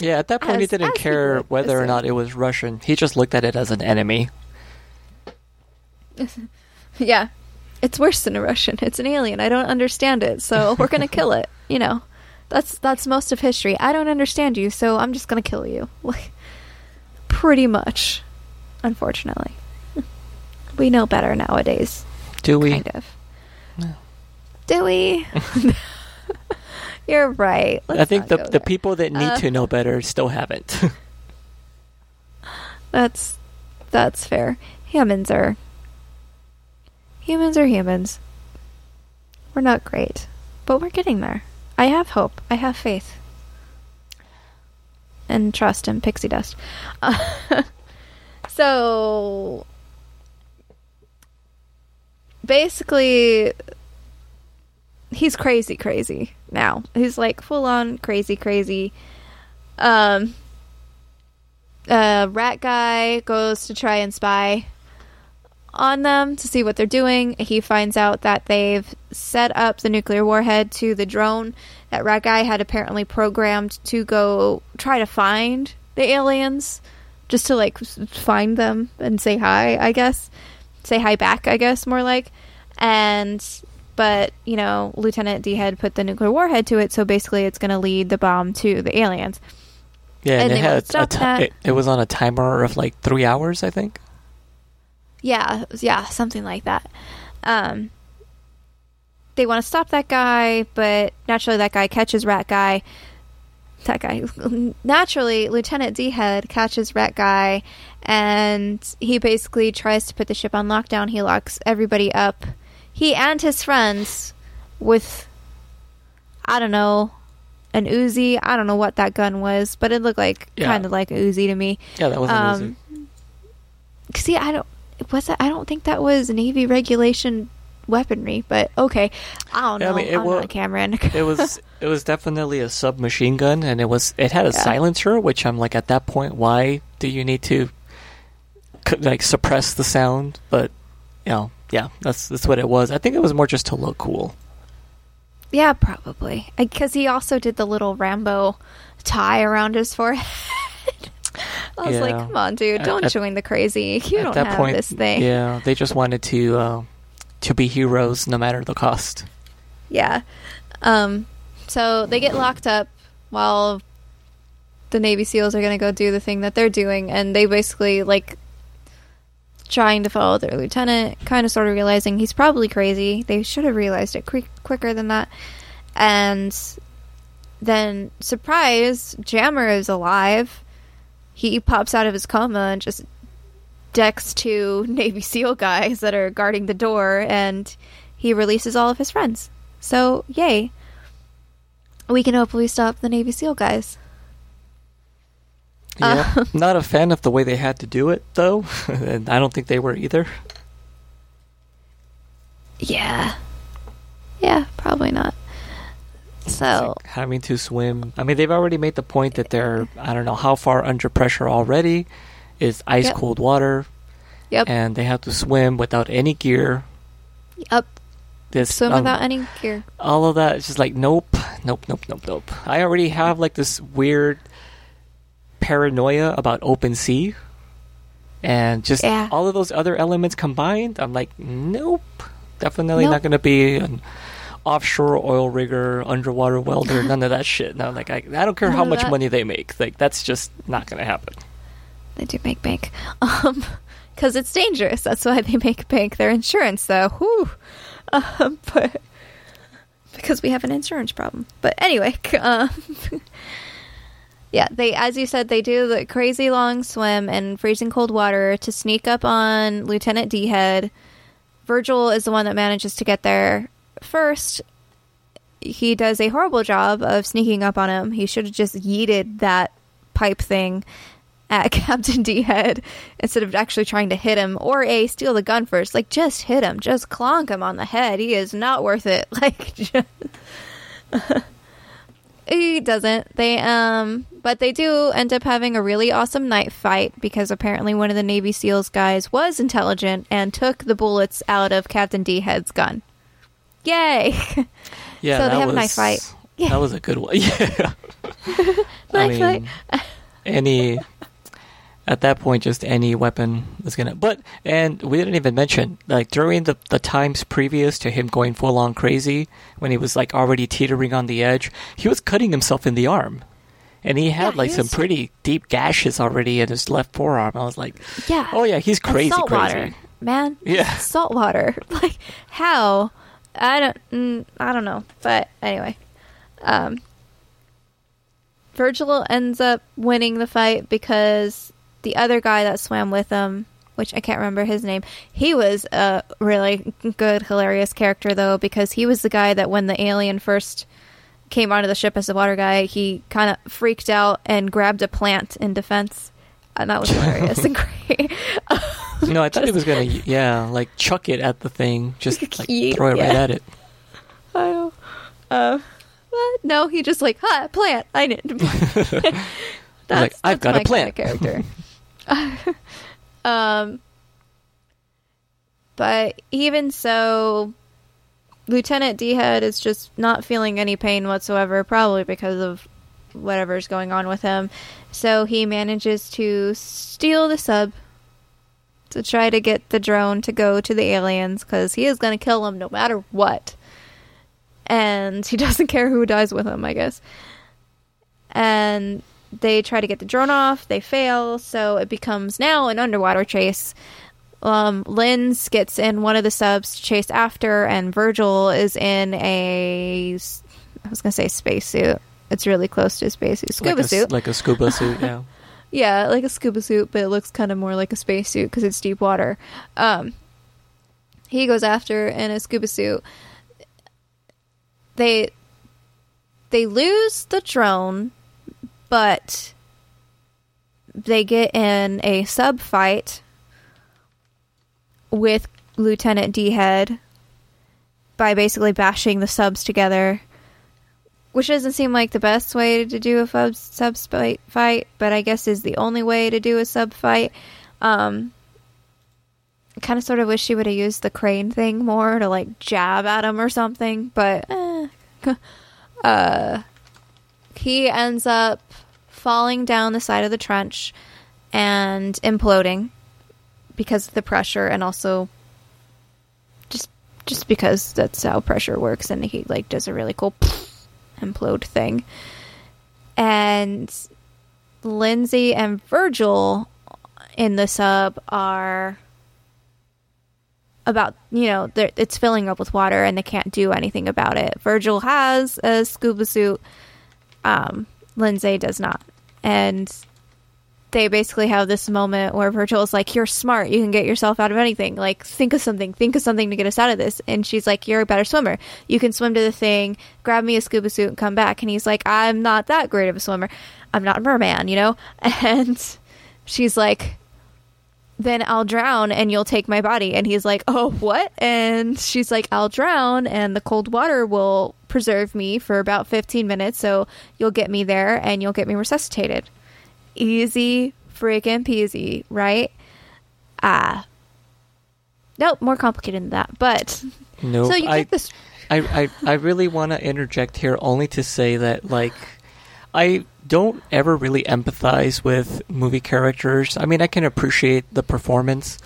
yeah, at that point as, he didn't care he whether or not it was Russian. He just looked at it as an enemy. Yeah, it's worse than a Russian. It's an alien. I don't understand it, so we're gonna kill it. You know, that's that's most of history. I don't understand you, so I'm just gonna kill you. Like, pretty much. Unfortunately, we know better nowadays. Do we? Kind of. No. Do we? You're right. Let's I think the the there. people that need uh, to know better still haven't. that's that's fair. Humans are. Humans are humans. We're not great, but we're getting there. I have hope. I have faith. And trust and pixie dust. Uh, so, basically, he's crazy, crazy now. He's like full-on crazy, crazy. Um, uh, rat guy goes to try and spy on them to see what they're doing. He finds out that they've set up the nuclear warhead to the drone that Rat Guy had apparently programmed to go try to find the aliens, just to like find them and say hi, I guess. Say hi back, I guess, more like. And, but, you know, Lieutenant D had put the nuclear warhead to it, so basically it's going to lead the bomb to the aliens. Yeah, and, and it, had a t- it, it was on a timer of like three hours, I think. Yeah, yeah, something like that. Um, they want to stop that guy, but naturally that guy catches Rat Guy. That guy. Naturally, Lieutenant D-Head catches Rat Guy, and he basically tries to put the ship on lockdown. He locks everybody up. He and his friends with, I don't know, an Uzi. I don't know what that gun was, but it looked like yeah. kind of like an Uzi to me. Yeah, that was um, an Uzi. Because, see, I don't... Was that? I don't think that was Navy regulation weaponry, but okay. I don't know. Yeah, I mean, it I'm was, not Cameron. it was it was definitely a submachine gun, and it was it had a yeah. silencer, which I'm like, at that point, why do you need to like suppress the sound? But you know, yeah, that's that's what it was. I think it was more just to look cool. Yeah, probably, because he also did the little Rambo tie around his forehead. I was yeah. like, come on, dude, don't at, join the crazy. You don't have point, this thing. Yeah, they just wanted to uh, to be heroes no matter the cost. Yeah. Um, so they get locked up while the Navy SEALs are going to go do the thing that they're doing. And they basically, like, trying to follow their lieutenant, kind of sort of realizing he's probably crazy. They should have realized it quick, quicker than that. And then, surprise, Jammer is alive. He pops out of his coma and just decks two Navy SEAL guys that are guarding the door, and he releases all of his friends. So, yay. We can hopefully stop the Navy SEAL guys. Yeah, um, not a fan of the way they had to do it, though. And I don't think they were either. Yeah. Yeah, probably not. So like having to swim. I mean, they've already made the point that they're, I don't know how far under pressure already. It's ice yep. cold water. Yep. And they have to swim without any gear. Yep. This, swim um, without any gear. All of that. It's just like, nope, nope, nope, nope, nope. I already have like this weird paranoia about open sea. And just yeah. all of those other elements combined. I'm like, nope. Definitely nope. not going to be... An, offshore oil rigger, underwater welder, none of that shit. No, like I, I don't care none how much that. money they make. Like that's just not going to happen. They do make bank, um, because it's dangerous. That's why they make bank. Their insurance, though, whoo, um, but because we have an insurance problem. But anyway, um, yeah, they, as you said, they do the crazy long swim in freezing cold water to sneak up on Lieutenant D-Head. Virgil is the one that manages to get there. First, he does a horrible job of sneaking up on him. He should have just yeeted that pipe thing at Captain D-Head instead of actually trying to hit him or a steal the gun first. Like, just hit him. Just clonk him on the head. He is not worth it. Like, just... he doesn't. They um, but they do end up having a really awesome night fight because apparently one of the Navy SEALs guys was intelligent and took the bullets out of Captain D-Head's gun. Yay! Yeah, so they have was, a knife fight. Yeah. That was a good one. Yeah. Knife I mean, fight. any at that point, just any weapon is gonna. But and we didn't even mention like during the the times previous to him going full on crazy when he was like already teetering on the edge, he was cutting himself in the arm, and he had yeah, like he some was... pretty deep gashes already in his left forearm. I was like, yeah, oh yeah, he's crazy, salt crazy water, man. Yeah, salt water. Like how. I don't I don't know. But anyway, um, Virgil ends up winning the fight because the other guy that swam with him, which I can't remember his name, he was a really good, hilarious character, though, because he was the guy that when the alien first came onto the ship as the water guy, he kind of freaked out and grabbed a plant in defense. And that was hilarious and great. No, I thought just, it was going to, yeah, like chuck it at the thing. Just like throw it yeah. right at it. I don't, uh, what? No, he just like, huh, plant. I didn't. that's, like, I've that's got my a plant. Kind of character. um, but even so, Lieutenant D-Head is just not feeling any pain whatsoever, probably because of whatever's going on with him. So he manages to steal the sub to try to get the drone to go to the aliens, because he is going to kill them no matter what. And he doesn't care who dies with him, I guess. And they try to get the drone off. They fail. So it becomes now an underwater chase. Um, Linz gets in one of the subs to chase after, and Virgil is in a... I was going to say spacesuit. It's really close to a spacesuit. Scuba like a, suit. Like a scuba suit, yeah. Yeah, like a scuba suit, but it looks kind of more like a spacesuit because it's deep water. Um, he goes after in a scuba suit. They they lose the drone, but they get in a sub fight with Lieutenant D-Head by basically bashing the subs together. Which doesn't seem like the best way to do a sub, sub fight, but I guess is the only way to do a sub fight. Um, I kind of sort of wish she would have used the crane thing more to like jab at him or something, but eh. uh, he ends up falling down the side of the trench and imploding because of the pressure, and also just just because that's how pressure works, and he like does a really cool implode thing. And Lindsay and Virgil in the sub are about, you know, it's filling up with water and they can't do anything about it. Virgil has a scuba suit. Um, Lindsay does not. And they basically have this moment where Virgil is like, you're smart. You can get yourself out of anything. Like, think of something. Think of something to get us out of this. And she's like, you're a better swimmer. You can swim to the thing, grab me a scuba suit, and come back. And he's like, I'm not that great of a swimmer. I'm not a merman, you know? And she's like, then I'll drown and you'll take my body. And he's like, oh, what? And she's like, I'll drown and the cold water will preserve me for about fifteen minutes. So you'll get me there and you'll get me resuscitated. Easy freaking peasy, right? Ah, uh, nope. More complicated than that, but no. Nope. So you I, get this. I I I really want to interject here, only to say that like I don't ever really empathize with movie characters. I mean, I can appreciate the performance,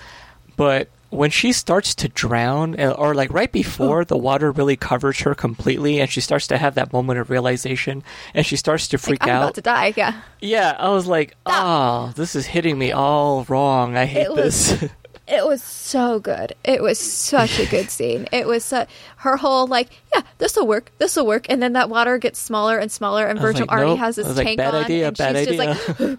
but when she starts to drown, or like right before Ooh. the water really covers her completely, and she starts to have that moment of realization, and she starts to freak like, I'm out. I'm about to die, yeah. Yeah, I was like, Stop. oh, this is hitting me all wrong. I hate it was, this. It was so good. It was such a good scene. It was su- her whole like, yeah, this will work, this will work, and then that water gets smaller and smaller, and Virgil like, already nope. has this tank like, bad on, idea, and bad she's idea. just like,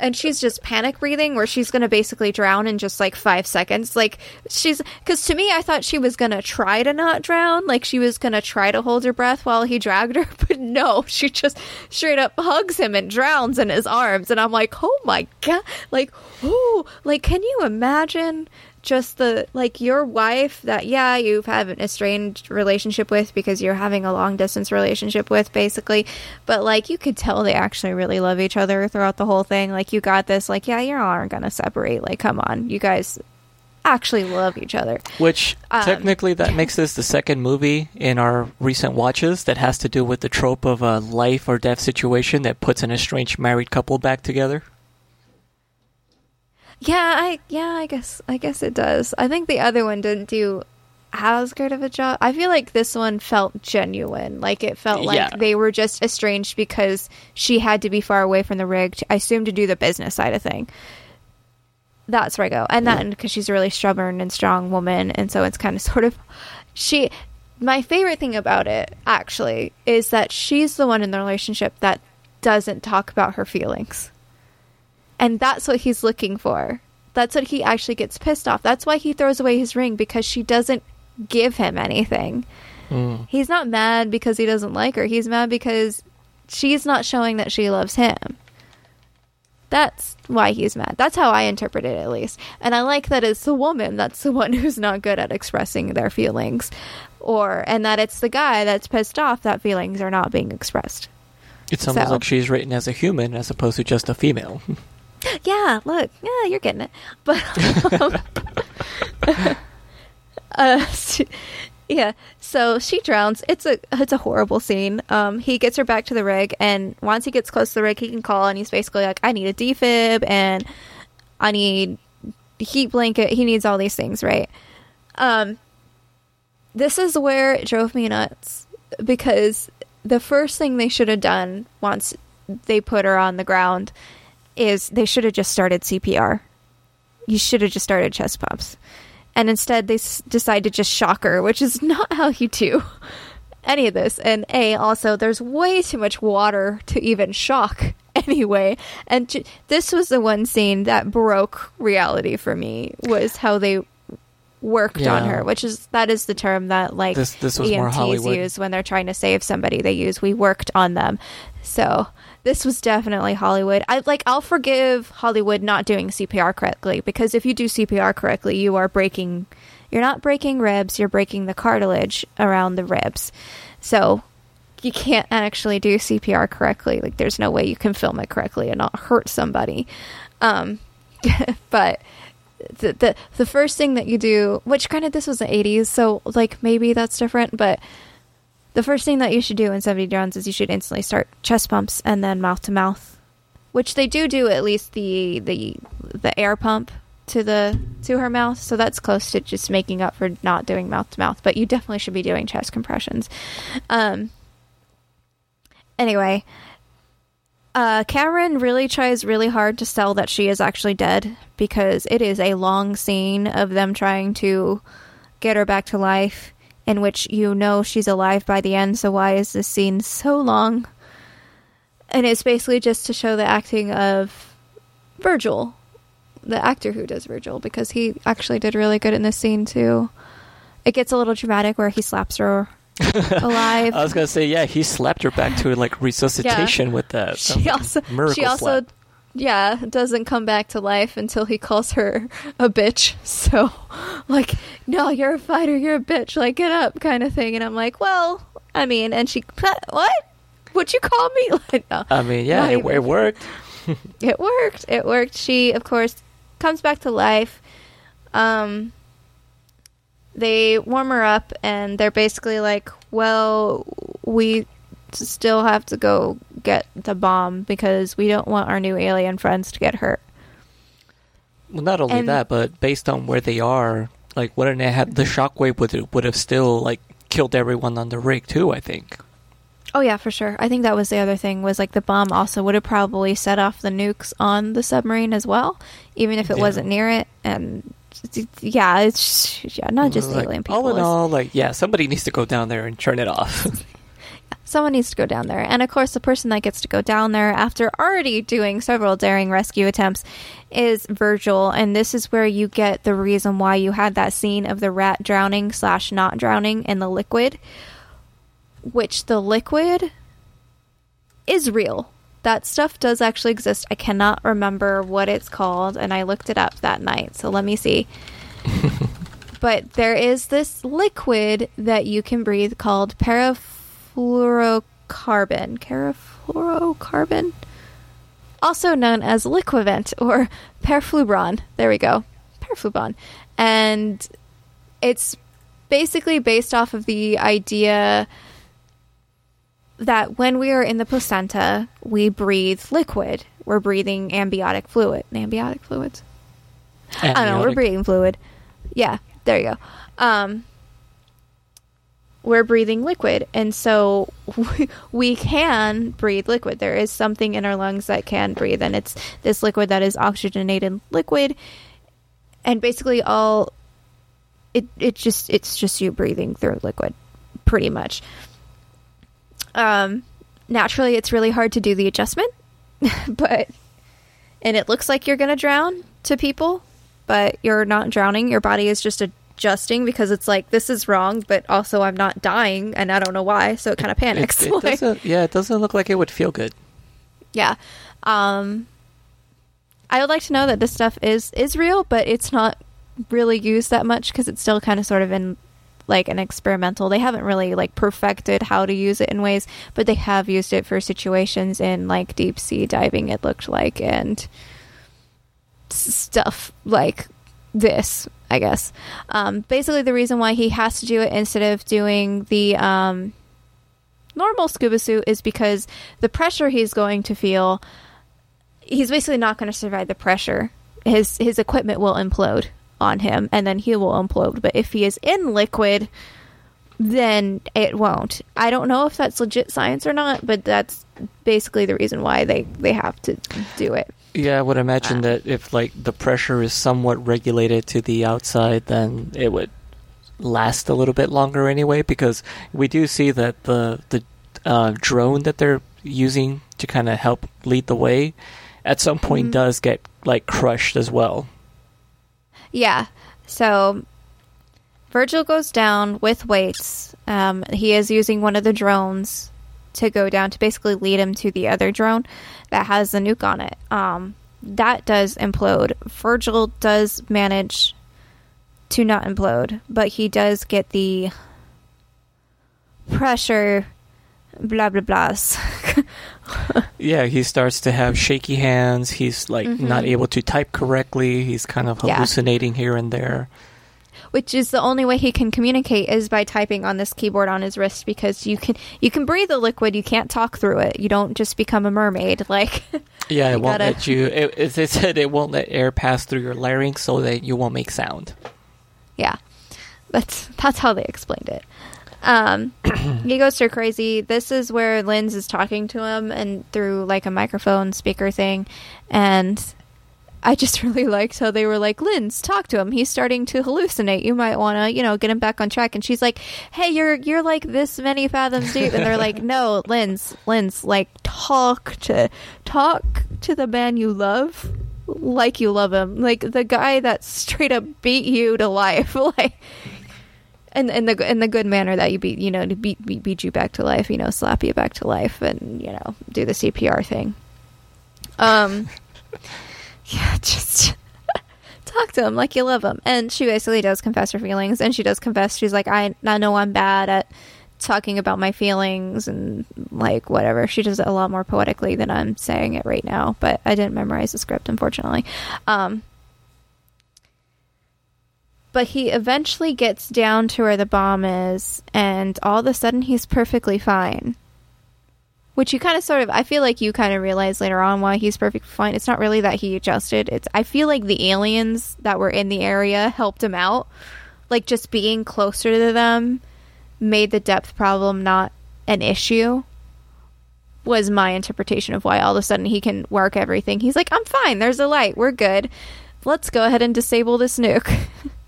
and she's just panic breathing, where she's gonna basically drown in just like five seconds. Like she's, because to me, I thought she was gonna try to not drown, like she was gonna try to hold her breath while he dragged her, but no, she just straight up hugs him and drowns in his arms, and I'm like, oh my god, like, ooh, like can you imagine? Just the, like, your wife that, yeah, you have an estranged relationship with because you're having a long-distance relationship with, basically. But, like, you could tell they actually really love each other throughout the whole thing. Like, you got this, like, yeah, you aren't going to separate. Like, come on. You guys actually love each other. Which, um, technically, that makes this the second movie in our recent watches that has to do with the trope of a life or death situation that puts an estranged married couple back together. Yeah, I yeah, I guess I guess it does. I think the other one didn't do as good of a job. I feel like this one felt genuine. Like it felt like yeah. they were just estranged because she had to be far away from the rig, to, I assume, to do the business side of thing. That's where I go, and that because she's a really stubborn and strong woman, and so it's kind of sort of she. My favorite thing about it actually is that she's the one in the relationship that doesn't talk about her feelings. And that's what he's looking for. That's what he actually gets pissed off. That's why he throws away his ring, because she doesn't give him anything. Mm. He's not mad because he doesn't like her. He's mad because she's not showing that she loves him. That's why he's mad. That's how I interpret it, at least. And I like that it's the woman that's the one who's not good at expressing their feelings, or and that it's the guy that's pissed off that feelings are not being expressed. It's almost so. Like she's written as a human as opposed to just a female. Yeah, look, yeah, you're getting it. But um, uh, yeah, so she drowns. It's a it's a horrible scene. Um, he gets her back to the rig, and once he gets close to the rig, he can call, and he's basically like, "I need a defib, and I need a heat blanket." He needs all these things, right? Um, this is where it drove me nuts, because the first thing they should have done once they put her on the ground is they should have just started C P R. You should have just started chest pumps. And instead, they s- decide to just shock her, which is not how you do any of this. And A, also, there's way too much water to even shock anyway. And j- this was the one scene that broke reality for me, was how they worked yeah. on her, which is that is the term that like this, this was E M Ts more Hollywood. Use when they're trying to save somebody. They use "we worked on them." So this was definitely Hollywood. I like I'll forgive Hollywood not doing C P R correctly, because if you do C P R correctly, you are breaking. You're not breaking ribs. You're breaking the cartilage around the ribs. So you can't actually do C P R correctly. Like there's no way you can film it correctly and not hurt somebody. Um, but. The, the the first thing that you do, which granted this was the eighties, so like maybe that's different, but the first thing that you should do when somebody drowns is you should instantly start chest pumps and then mouth to mouth, which they do do at least the the the air pump to the to her mouth, so that's close to just making up for not doing mouth to mouth, but you definitely should be doing chest compressions. Um. Anyway. Uh, Cameron really tries really hard to sell that she is actually dead, because it is a long scene of them trying to get her back to life, in which you know she's alive by the end, so why is this scene so long? And it's basically just to show the acting of Virgil, the actor who does Virgil, because he actually did really good in this scene too. It gets a little dramatic where he slaps her alive. I was gonna say, yeah, he slapped her back to like resuscitation yeah. with that. She also, she also, slap. yeah, doesn't come back to life until he calls her a bitch. So, like, no, you're a fighter, you're a bitch, like get up, kind of thing. And I'm like, well, I mean, and she, what? Would you call me? Like, no, I mean, yeah, it, it worked. it worked. It worked. She, of course, comes back to life. Um. They warm her up, and they're basically like, well, we still have to go get the bomb because we don't want our new alien friends to get hurt. Well, not only and, that, but based on where they are, like, wouldn't it have, the shockwave would, would have still, like, killed everyone on the rig, too, I think. Oh, yeah, for sure. I think that was the other thing, was, like, the bomb also would have probably set off the nukes on the submarine as well, even if it yeah. wasn't near it, and... Yeah, it's yeah, not just like, alien people. All in it's, all, like yeah, somebody needs to go down there and turn it off. Someone needs to go down there, and of course, the person that gets to go down there after already doing several daring rescue attempts is Virgil, and this is where you get the reason why you had that scene of the rat drowning slash not drowning in the liquid, which the liquid is real. That stuff does actually exist. I cannot remember what it's called, and I looked it up that night, so let me see. But there is this liquid that you can breathe called parafluorocarbon. Parafluorocarbon? Also known as Liquivent, or perflubron. There we go. Perflubron. And it's basically based off of the idea... that when we are in the placenta, we breathe liquid. We're breathing ambiotic fluid. Ambiotic fluids? Amniotic. I don't know. We're breathing fluid. Yeah, there you go. Um, we're breathing liquid. And so we, we can breathe liquid. There is something in our lungs that can breathe. And it's this liquid that is oxygenated liquid. And basically all... It, it just It's just you breathing through liquid, pretty much. Um, naturally, it's really hard to do the adjustment, but, and it looks like you're going to drown to people, but you're not drowning. Your body is just a adjusting because it's like, this is wrong, but also I'm not dying and I don't know why, so it kind of panics. It, it like, doesn't, yeah, it doesn't look like it would feel good. Yeah. Um, I would like to know that this stuff is, is real, but it's not really used that much because it's still kind of sort of in like an experimental. They haven't really like perfected how to use it in ways, but they have used it for situations in like deep sea diving, it looked like, and stuff like this, I guess. Um, basically the reason why he has to do it instead of doing the um, normal scuba suit is because the pressure he's going to feel, he's basically not going to survive the pressure. His his equipment will implode on him and then he will implode. But if he is in liquid, then it won't. I don't know if that's legit science or not, but that's basically the reason why they, they have to do it. Yeah, I would imagine uh, that if like the pressure is somewhat regulated to the outside, then it would last a little bit longer anyway, because we do see that the the uh, drone that they're using to kind of help lead the way at some point mm-hmm. does get like crushed as well. Yeah, so Virgil goes down with weights. Um, he is using one of the drones to go down to basically lead him to the other drone that has the nuke on it. Um, that does implode. Virgil does manage to not implode, but he does get the pressure blah blah blahs. Yeah, he starts to have shaky hands. He's like mm-hmm. not able to type correctly. He's kind of hallucinating yeah. here and there. Which is the only way he can communicate is by typing on this keyboard on his wrist, because you can you can breathe the liquid, you can't talk through it. You don't just become a mermaid. Like yeah, it won't gotta... let you. It, as I said, it won't let air pass through your larynx, so that you won't make sound. Yeah, that's that's how they explained it. Um, he goes stir crazy. This is where Linz is talking to him and through like a microphone speaker thing, and I just really liked how they were like, Linz, talk to him. He's starting to hallucinate. You might want to, you know, get him back on track. And she's like, hey, you're you're like this many fathoms deep. And they're like, no, Linz, Linz, like talk to talk to the man you love like you love him. Like the guy that straight up beat you to life. Like in, in the in the good manner that you beat, you know, to beat, beat, beat you back to life, you know, slap you back to life and, you know, do the C P R thing. Um... Yeah, just talk to him like you love him. And she basically does confess her feelings, and she does confess. She's like, I, I know I'm bad at talking about my feelings and, like, whatever. She does it a lot more poetically than I'm saying it right now, but I didn't memorize the script, unfortunately. Um, but he eventually gets down to where the bomb is, and all of a sudden he's perfectly fine. Which you kind of sort of, I feel like you kind of realize later on why he's perfectly fine. It's not really that he adjusted. It's I feel like the aliens that were in the area helped him out. Like, just being closer to them made the depth problem not an issue, was my interpretation of why all of a sudden he can work everything. He's like, I'm fine. There's a light. We're good. Let's go ahead and disable this nuke.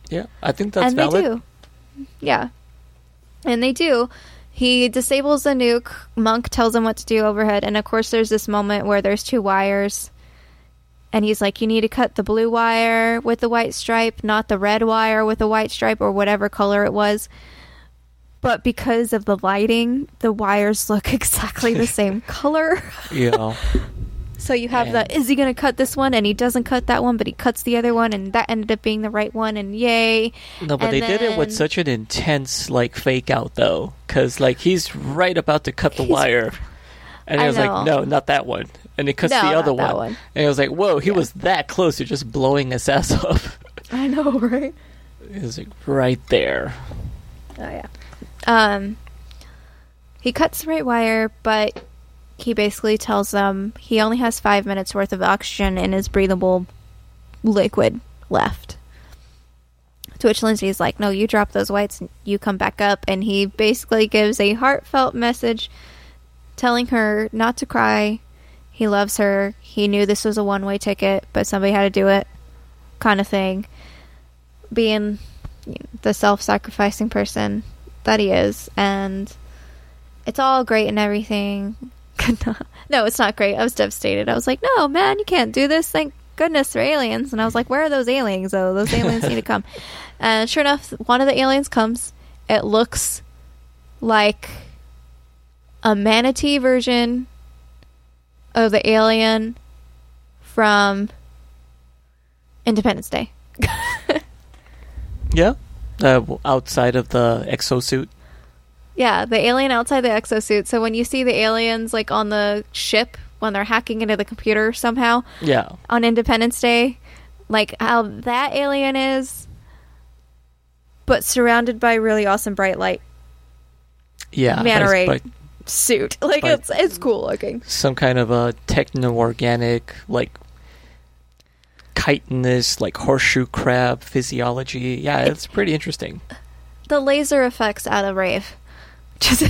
Yeah, I think that's and valid. And they do. Yeah. And they do. He disables the nuke. Monk tells him what to do overhead. And, of course, there's this moment where there's two wires. And he's like, you need to cut the blue wire with the white stripe, not the red wire with the white stripe, or whatever color it was. But because of the lighting, the wires look exactly the same color. Yeah. So you have the, is he going to cut this one? And he doesn't cut that one, but he cuts the other one, and that ended up being the right one, and yay. No, but and they then... did it with such an intense, like, fake out, though, because, like, he's right about to cut the he's... wire. And I, I was know. like, no, not that one. And he cuts no, the other one. one. And I was like, whoa, he yeah. was that close to just blowing his ass up. I know, right? He was, like, right there. Oh, yeah. Um, he cuts the right wire, but... he basically tells them he only has five minutes worth of oxygen in his breathable liquid left. To which Lindsay's like, no, you drop those whites and you come back up. And he basically gives a heartfelt message telling her not to cry. He loves her. He knew this was a one-way ticket, but somebody had to do it, kind of thing. Being the self-sacrificing person that he is. And it's all great and everything. No, it's not great. I was devastated. I was like, no, man, you can't do this. Thank goodness for aliens. And I was like, where are those aliens, though? Those aliens need to come. And sure enough, one of the aliens comes. It looks like a manatee version of the alien from Independence Day. Yeah. Uh, outside of the exosuit. Yeah, the alien outside the exosuit. So when you see the aliens like on the ship when they're hacking into the computer somehow, yeah, on Independence Day, like how that alien is, but surrounded by really awesome bright light. Yeah, manta ray by, suit. Like it's it's cool looking. Some kind of a techno-organic, like chitinous, like horseshoe crab physiology. Yeah, it's pretty interesting. The laser effects out of Rave. Just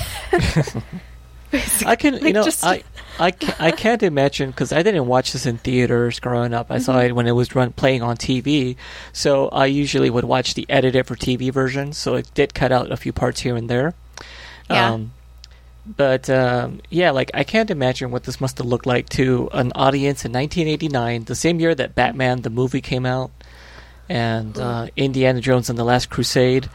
I can, like, you know, just... I, I, can, I can't imagine, because I didn't watch this in theaters growing up. I mm-hmm. saw it when it was run, playing on T V, so I usually would watch the edited for T V version, so it did cut out a few parts here and there. Yeah. Um, but, um, yeah, like, I can't imagine what this must have looked like to an audience in nineteen eighty-nine, the same year that Batman, the movie, came out, and uh, Indiana Jones and the Last Crusade.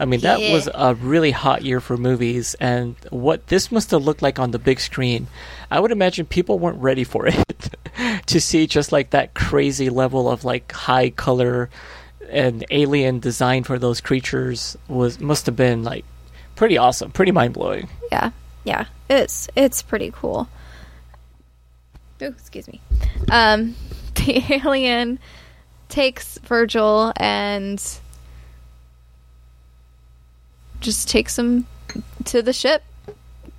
I mean, that yeah. was a really hot year for movies, and what this must have looked like on the big screen, I would imagine people weren't ready for it to see just like that crazy level of like high color and alien design for those creatures was must have been like pretty awesome, pretty mind blowing. Yeah, yeah, it's it's pretty cool. Oh, excuse me. Um, the alien takes Virgil and just takes him to the ship.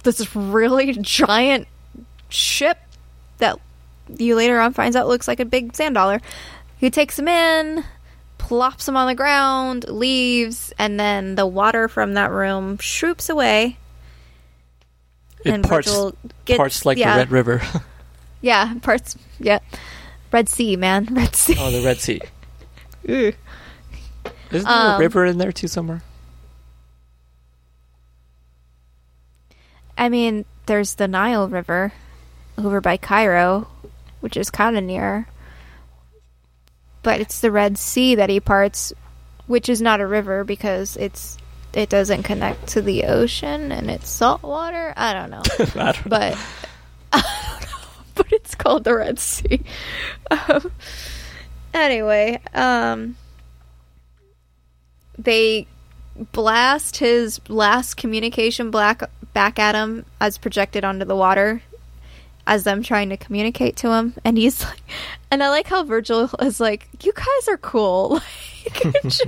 This really giant ship that you later on finds out looks like a big sand dollar. He takes him in, plops him on the ground, leaves, and then the water from that room swoops away. It and parts, gets, parts like yeah, the Red River. yeah, parts, yeah. Red Sea, man. Red Sea. Oh, the Red Sea. Isn't there um, a river in there too somewhere? I mean, there's the Nile River over by Cairo, which is kind of near. But it's the Red Sea that he parts, which is not a river because it's it doesn't connect to the ocean and it's salt water. I don't know. I don't but know. I don't know. But it's called the Red Sea. Um, anyway, um, they blast his last communication black back at him as projected onto the water as them trying to communicate to him, and he's like, and I like how Virgil is like, you guys are cool. Like, just,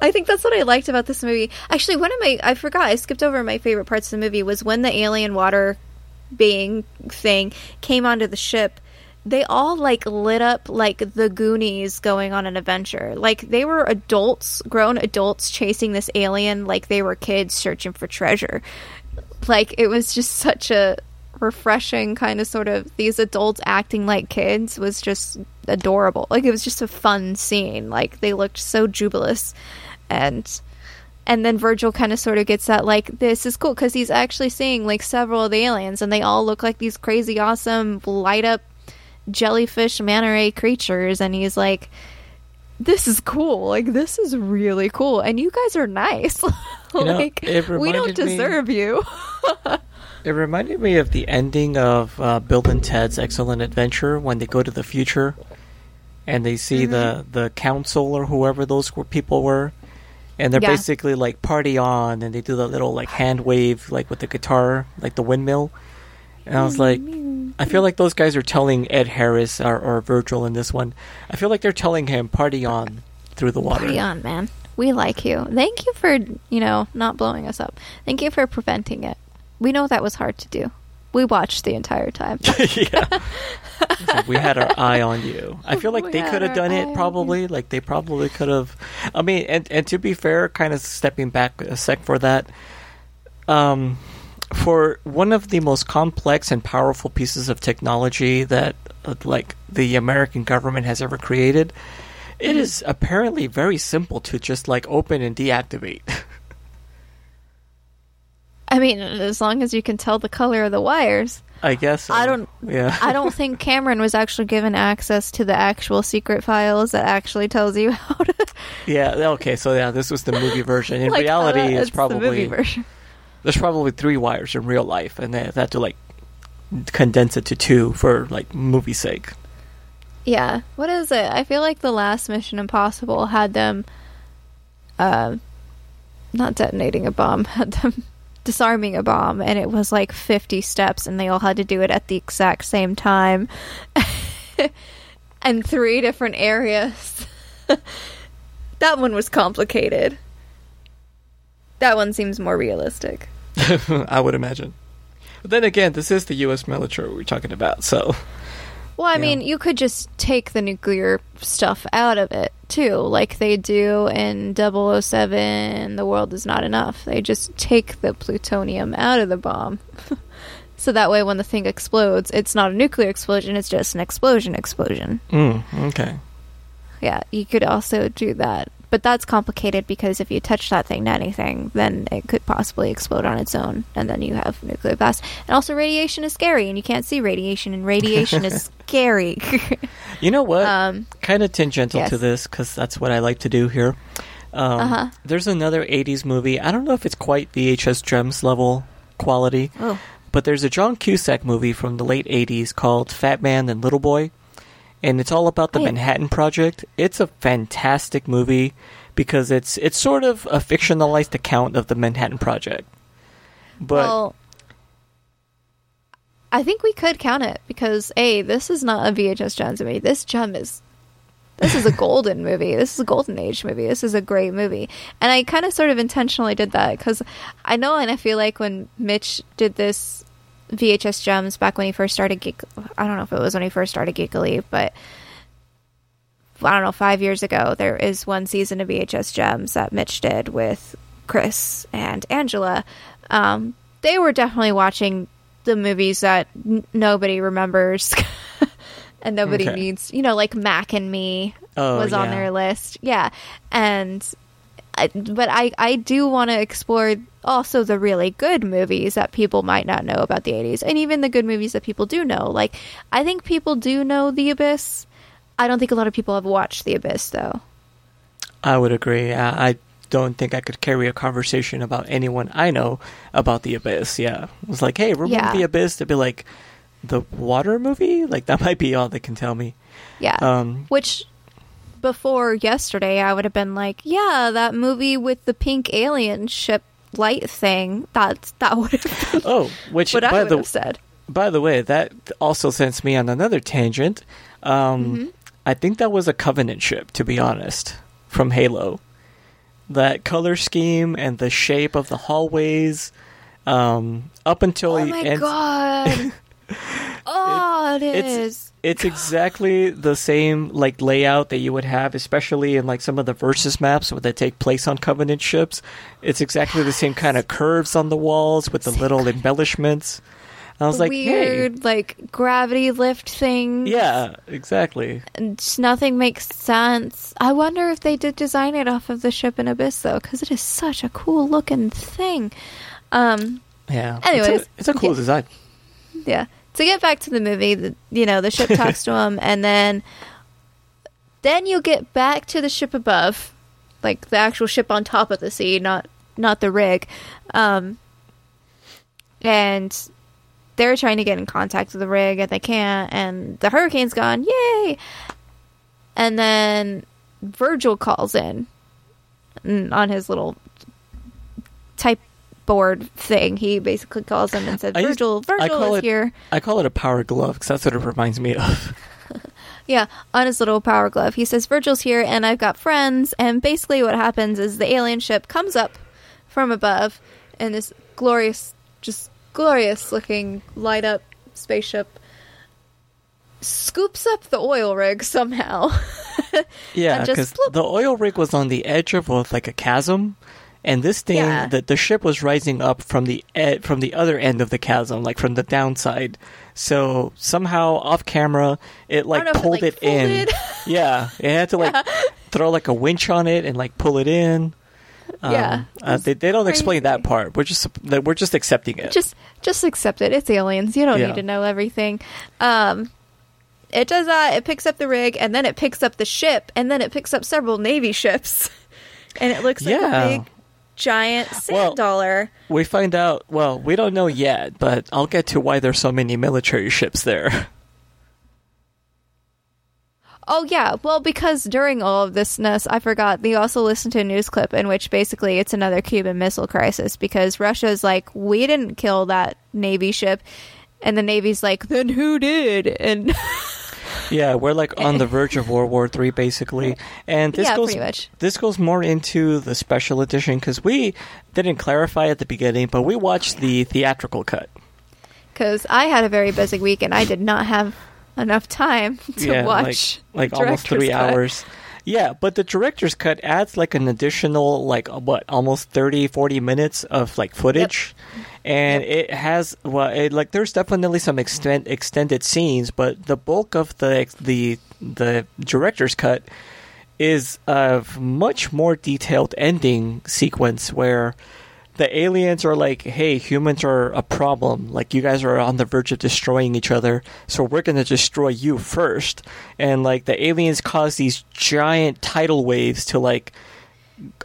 I think that's what I liked about this movie. Actually, one of my I forgot I skipped over my favorite parts of the movie was when the alien water being thing came onto the ship. They all like lit up like the Goonies going on an adventure. Like they were adults, grown adults chasing this alien like they were kids searching for treasure. Like it was just such a refreshing kind of sort of these adults acting like kids was just adorable. Like it was just a fun scene. Like they looked so jubilous. And and then Virgil kind of sort of gets that like this is cool because he's actually seeing like several of the aliens and they all look like these crazy awesome light up jellyfish manta ray creatures, and he's like, this is cool, like this is really cool, and you guys are nice. Like, you know, we don't deserve me, you. It reminded me of the ending of uh, Bill and Ted's Excellent Adventure when they go to the future and they see mm-hmm. the the council or whoever those people were, and they're yeah. basically like party on, and they do that little like hand wave like with the guitar like the windmill. And I was like, I feel like those guys are telling Ed Harris or, or Virgil in this one. I feel like they're telling him, party on through the water. Party on, man. We like you. Thank you for, you know, not blowing us up. Thank you for preventing it. We know that was hard to do. We watched the entire time. Yeah. So we had our eye on you. I feel like we they could have done it probably. Like they probably could have. I mean, and, and to be fair, kind of stepping back a sec for that. Um... For one of the most complex and powerful pieces of technology that, uh, like, the American government has ever created, it mm-hmm. is apparently very simple to just, like, open and deactivate. I mean, as long as you can tell the color of the wires. I guess so. I don't. Yeah. I don't think Cameron was actually given access to the actual secret files that actually tells you how to. Yeah. Okay. So yeah, this was the movie version. In like, reality, uh, it's, it's probably the movie version. There's probably three wires in real life, and they had to like condense it to two for like movie's sake. Yeah. What is it? I feel like the last Mission Impossible had them, uh, not detonating a bomb, had them disarming a bomb, and it was like fifty steps, and they all had to do it at the exact same time and three different areas. That one was complicated. That one seems more realistic. I would imagine. But then again, this is the U S military we're talking about, so well, I you mean know. You could just take the nuclear stuff out of it too, like they do in double oh seven, The World Is Not Enough. They just take the plutonium out of the bomb. So that way when the thing explodes, it's not a nuclear explosion, it's just an explosion explosion. Mm, okay. Yeah, you could also do that. But that's complicated because if you touch that thing to anything, then it could possibly explode on its own, and then you have nuclear blast. And also radiation is scary, and you can't see radiation, and radiation is scary. You know what? Um, kind of tangential yes. to this, because that's what I like to do here. Um, uh-huh. There's another eighties movie. I don't know if it's quite V H S Gems level quality, oh. but there's a John Cusack movie from the late eighties called Fat Man and Little Boy. And it's all about the Manhattan Project. It's a fantastic movie because it's it's sort of a fictionalized account of the Manhattan Project. But well, I think we could count it because, A, this is not a V H S Gems movie. This gem is this is a golden movie. This is a golden age movie. This is a great movie. And I kind of sort of intentionally did that because I know and I feel like when Mitch did this V H S Gems back when he first started Geek... I don't know if it was when he first started Geek Elite, but I don't know, five years ago, there is one season of V H S Gems that Mitch did with Chris and Angela. Um, they were definitely watching the movies that n- nobody remembers and nobody okay. needs. You know, like Mac and Me oh, was yeah. on their list. Yeah. And... I, but I, I do want to explore also the really good movies that people might not know about the eighties, and even the good movies that people do know. Like, I think people do know The Abyss. I don't think a lot of people have watched The Abyss, though. I would agree. I, I don't think I could carry a conversation about anyone I know about The Abyss, yeah. It was like, hey, remember yeah. The Abyss? They'd be like, the water movie? Like, that might be all they can tell me. Yeah, um, which... before yesterday I would have been like, yeah, that movie with the pink alien ship light thing, that's that would have been oh which what I would the, have said. By the way, that also sends me on another tangent. um mm-hmm. I think that was a Covenant ship, to be honest, from Halo. That color scheme and the shape of the hallways, um up until oh my ends- god oh it, it is it's exactly the same like layout that you would have, especially in like some of the versus maps that take place on Covenant ships. It's exactly yes. the same kind of curves on the walls with the same little embellishments. I was like, weird, hey. Like gravity lift things. Yeah, exactly. And just nothing makes sense. I wonder if they did design it off of the ship in Abyss though, because it is such a cool looking thing. Um, yeah. Anyways, it's a, it's a cool yeah. design. Yeah. So get back to the movie, the, you know, the ship talks to him, and then then you get back to the ship above, like the actual ship on top of the sea, not not the rig. Um, and they're trying to get in contact with the rig, and they can't, and the hurricane's gone. Yay! And then Virgil calls in on his little type board thing. He basically calls him and said, Virgil, Virgil I call is it, here. I call it a power glove because that's what it reminds me of. Yeah, on his little power glove. He says, Virgil's here and I've got friends. And basically what happens is the alien ship comes up from above in this glorious, just glorious looking light up spaceship, scoops up the oil rig somehow. Yeah, because the oil rig was on the edge of like a chasm. And this thing, yeah. the, the ship was rising up from the ed- from the other end of the chasm, like from the downside. So somehow, off camera, it like pulled it, like, it in. Yeah, it had to like yeah. throw like a winch on it and like pull it in. Um, yeah, uh, they they don't crazy. explain that part. We're just we're just accepting it. Just just accept it. It's aliens. You don't yeah. need to know everything. Um, it does that. Uh, it picks up the rig, and then it picks up the ship, and then it picks up several Navy ships, and it looks like yeah. a big giant sand well, dollar. We find out. Well, we don't know yet, but I'll get to why there's so many military ships there. Oh, yeah. Well, because during all of this ness, I forgot, they also listened to a news clip in which basically it's another Cuban Missile Crisis because Russia's like, we didn't kill that Navy ship. And the Navy's like, then who did? And yeah, we're like on the verge of World War Three, basically. And this yeah, goes, pretty much. This goes more into the special edition because we didn't clarify at the beginning, but we watched the theatrical cut. Because I had a very busy week and I did not have enough time to yeah, watch like, like almost three cut. hours yeah but the director's cut adds like an additional like what almost thirty forty minutes of like footage yep. and yep. it has well it, like there's definitely some extent extended scenes, but the bulk of the the the director's cut is a much more detailed ending sequence where the aliens are like, hey, humans are a problem. Like, you guys are on the verge of destroying each other, so we're going to destroy you first. And, like, the aliens cause these giant tidal waves to, like,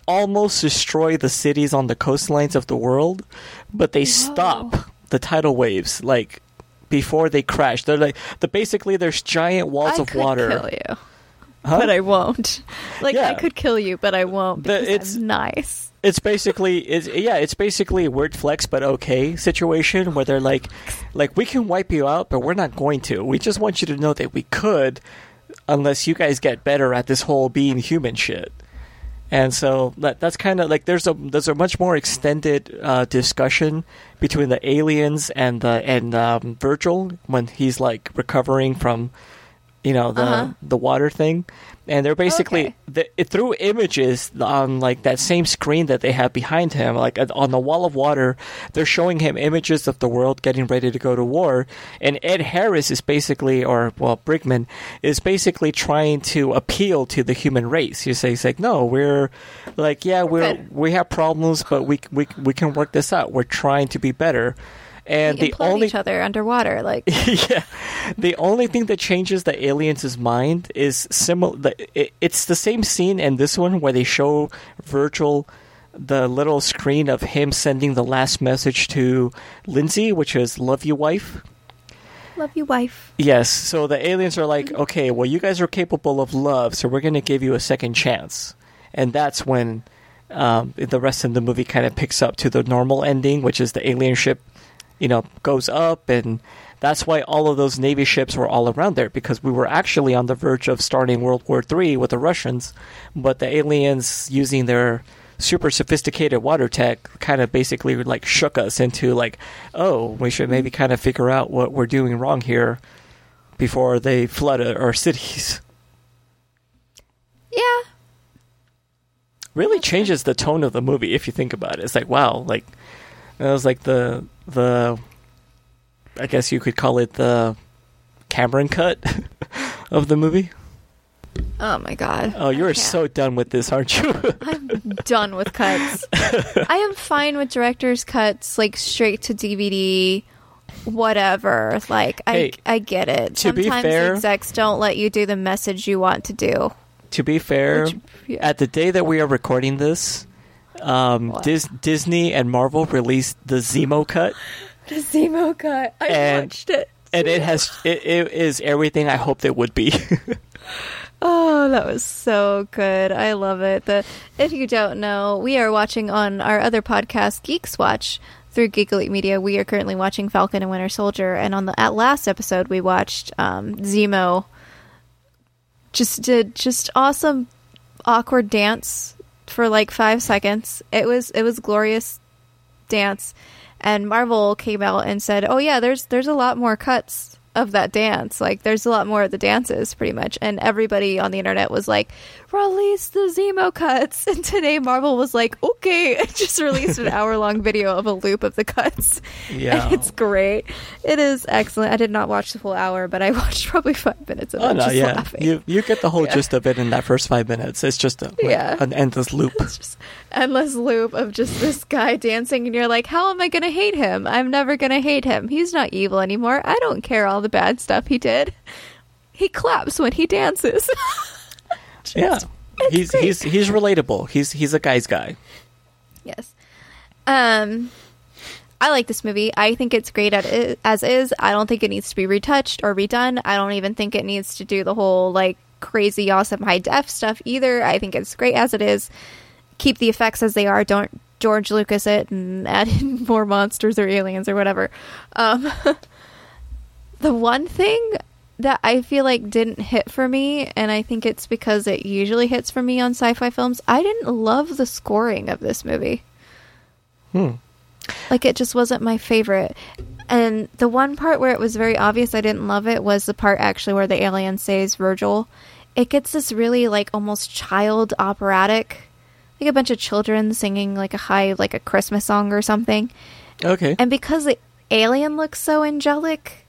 almost destroy the cities on the coastlines of the world. But they Whoa. stop the tidal waves, like, before they crash. They're like, the, basically, there's giant walls I of could water. Kill you, huh? But I won't. Like, yeah. I could kill you, but I won't because the, it's I'm nice. It's basically, it's, yeah, it's basically a weird flex, but okay situation where they're like, like, we can wipe you out, but we're not going to. We just want you to know that we could unless you guys get better at this whole being human shit. And so that, that's kind of like there's a there's a much more extended uh, discussion between the aliens and the, and um, Virgil when he's like recovering from, you know, the uh-huh. the water thing. And they're basically okay. the, it, through images on like that same screen that they have behind him, like on the wall of water, they're showing him images of the world getting ready to go to war. And Ed Harris is basically, or well, Brigman is basically trying to appeal to the human race. He says, he's like, no, we're like, yeah, we're Good. we have problems, but we we we can work this out. We're trying to be better. And they the only each other underwater, like yeah, the only thing that changes the aliens' mind is similar. It, it's the same scene in this one where they show Virgil the little screen of him sending the last message to Lindsay, which is "Love you, wife." Love you, wife. Yes. So the aliens are like, mm-hmm. okay, well, you guys are capable of love, so we're going to give you a second chance, and that's when um, the rest of the movie kind of picks up to the normal ending, which is the alien ship. You know, goes up, and that's why all of those Navy ships were all around there, because we were actually on the verge of starting World War Three with the Russians, but the aliens, using their super sophisticated water tech, kind of basically like shook us into like, oh, we should maybe kind of figure out what we're doing wrong here before they flood our cities. Yeah. Really changes the tone of the movie if you think about it. It's like, wow, like, it was like the the, I guess you could call it the Cameron cut of the movie. Oh my god! Oh, you're so done with this, aren't you? I'm done with cuts. I am fine with director's cuts, like straight to D V D, whatever. Like hey, I, I get it. To Sometimes be fair, execs don't let you do the message you want to do. To be fair, Which, yeah. at the day that we are recording this. Um, Dis- Disney and Marvel released the Zemo cut. The Zemo cut. I and, watched it. And it has it, it is everything I hoped it would be. Oh, that was so good. I love it. The if you don't know, we are watching on our other podcast, Geeks Watch, through Geek Elite Media. We are currently watching Falcon and Winter Soldier, and on the at last episode, we watched um, Zemo. Just did just awesome, awkward dance. For like five seconds. It was it was glorious dance. And Marvel came out and said, oh yeah, there's there's a lot more cuts of that dance. Like, there's a lot more of the dances, pretty much. And everybody on the internet was like, release the Zemo cuts. And today Marvel was like, okay, it just released an hour-long video of a loop of the cuts. Yeah. And it's great. It is excellent. I did not watch the full hour, but I watched probably five minutes of oh, it. No, just yeah. laughing. You, you get the whole yeah. gist of it in that first five minutes. It's just a, like, yeah. an endless loop. It's just endless loop of just this guy dancing, and you're like, how am I going to hate him? I'm never going to hate him. He's not evil anymore. I don't care all the bad stuff he did. He claps when he dances. Just, yeah, he's great. he's he's relatable. He's he's a guy's guy. Yes. Um, I like this movie. I think it's great at, as is. I don't think it needs to be retouched or redone. I don't even think it needs to do the whole like crazy awesome high def stuff either. I think it's great as it is. Keep the effects as they are. Don't George Lucas it and add in more monsters or aliens or whatever. Um, the one thing that I feel like didn't hit for me, and I think it's because it usually hits for me on sci-fi films, I didn't love the scoring of this movie. Hmm. Like, it just wasn't my favorite. And the one part where it was very obvious I didn't love it was the part actually where the alien saves Virgil. It gets this really, like, almost child operatic, like a bunch of children singing like a high, like a Christmas song or something. Okay. And because the alien looks so angelic,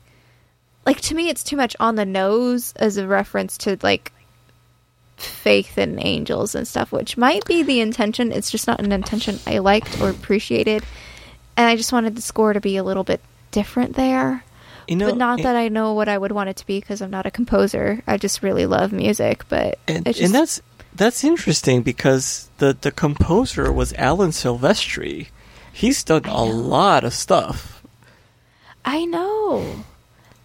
like, to me, it's too much on the nose as a reference to like faith and angels and stuff, which might be the intention. It's just not an intention I liked or appreciated. And I just wanted the score to be a little bit different there. You know, but not and, that I know what I would want it to be, because I'm not a composer. I just really love music, but and, just, and that's, That's interesting, because the, the composer was Alan Silvestri. He's done a lot of stuff. I know.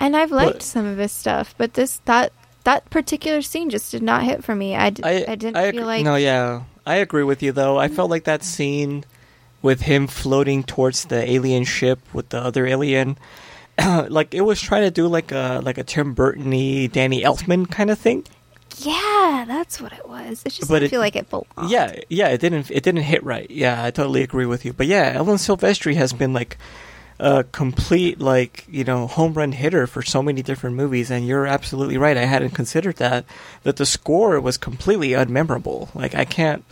And I've liked but, some of his stuff, but this that that particular scene just did not hit for me. I, d- I, I didn't I, feel like... No, yeah. I agree with you, though. I felt like that scene with him floating towards the alien ship with the other alien, like, it was trying to do like a, like a Tim Burton-y, Danny Elfman kind of thing. Yeah, that's what it was. It just but didn't it, feel like it belonged. Yeah, yeah, it didn't it didn't hit right. Yeah, I totally agree with you. But yeah, Alan Silvestri has been like a complete, like, you know, home run hitter for so many different movies, and you're absolutely right. I hadn't considered that that the score was completely unmemorable. Like, I can't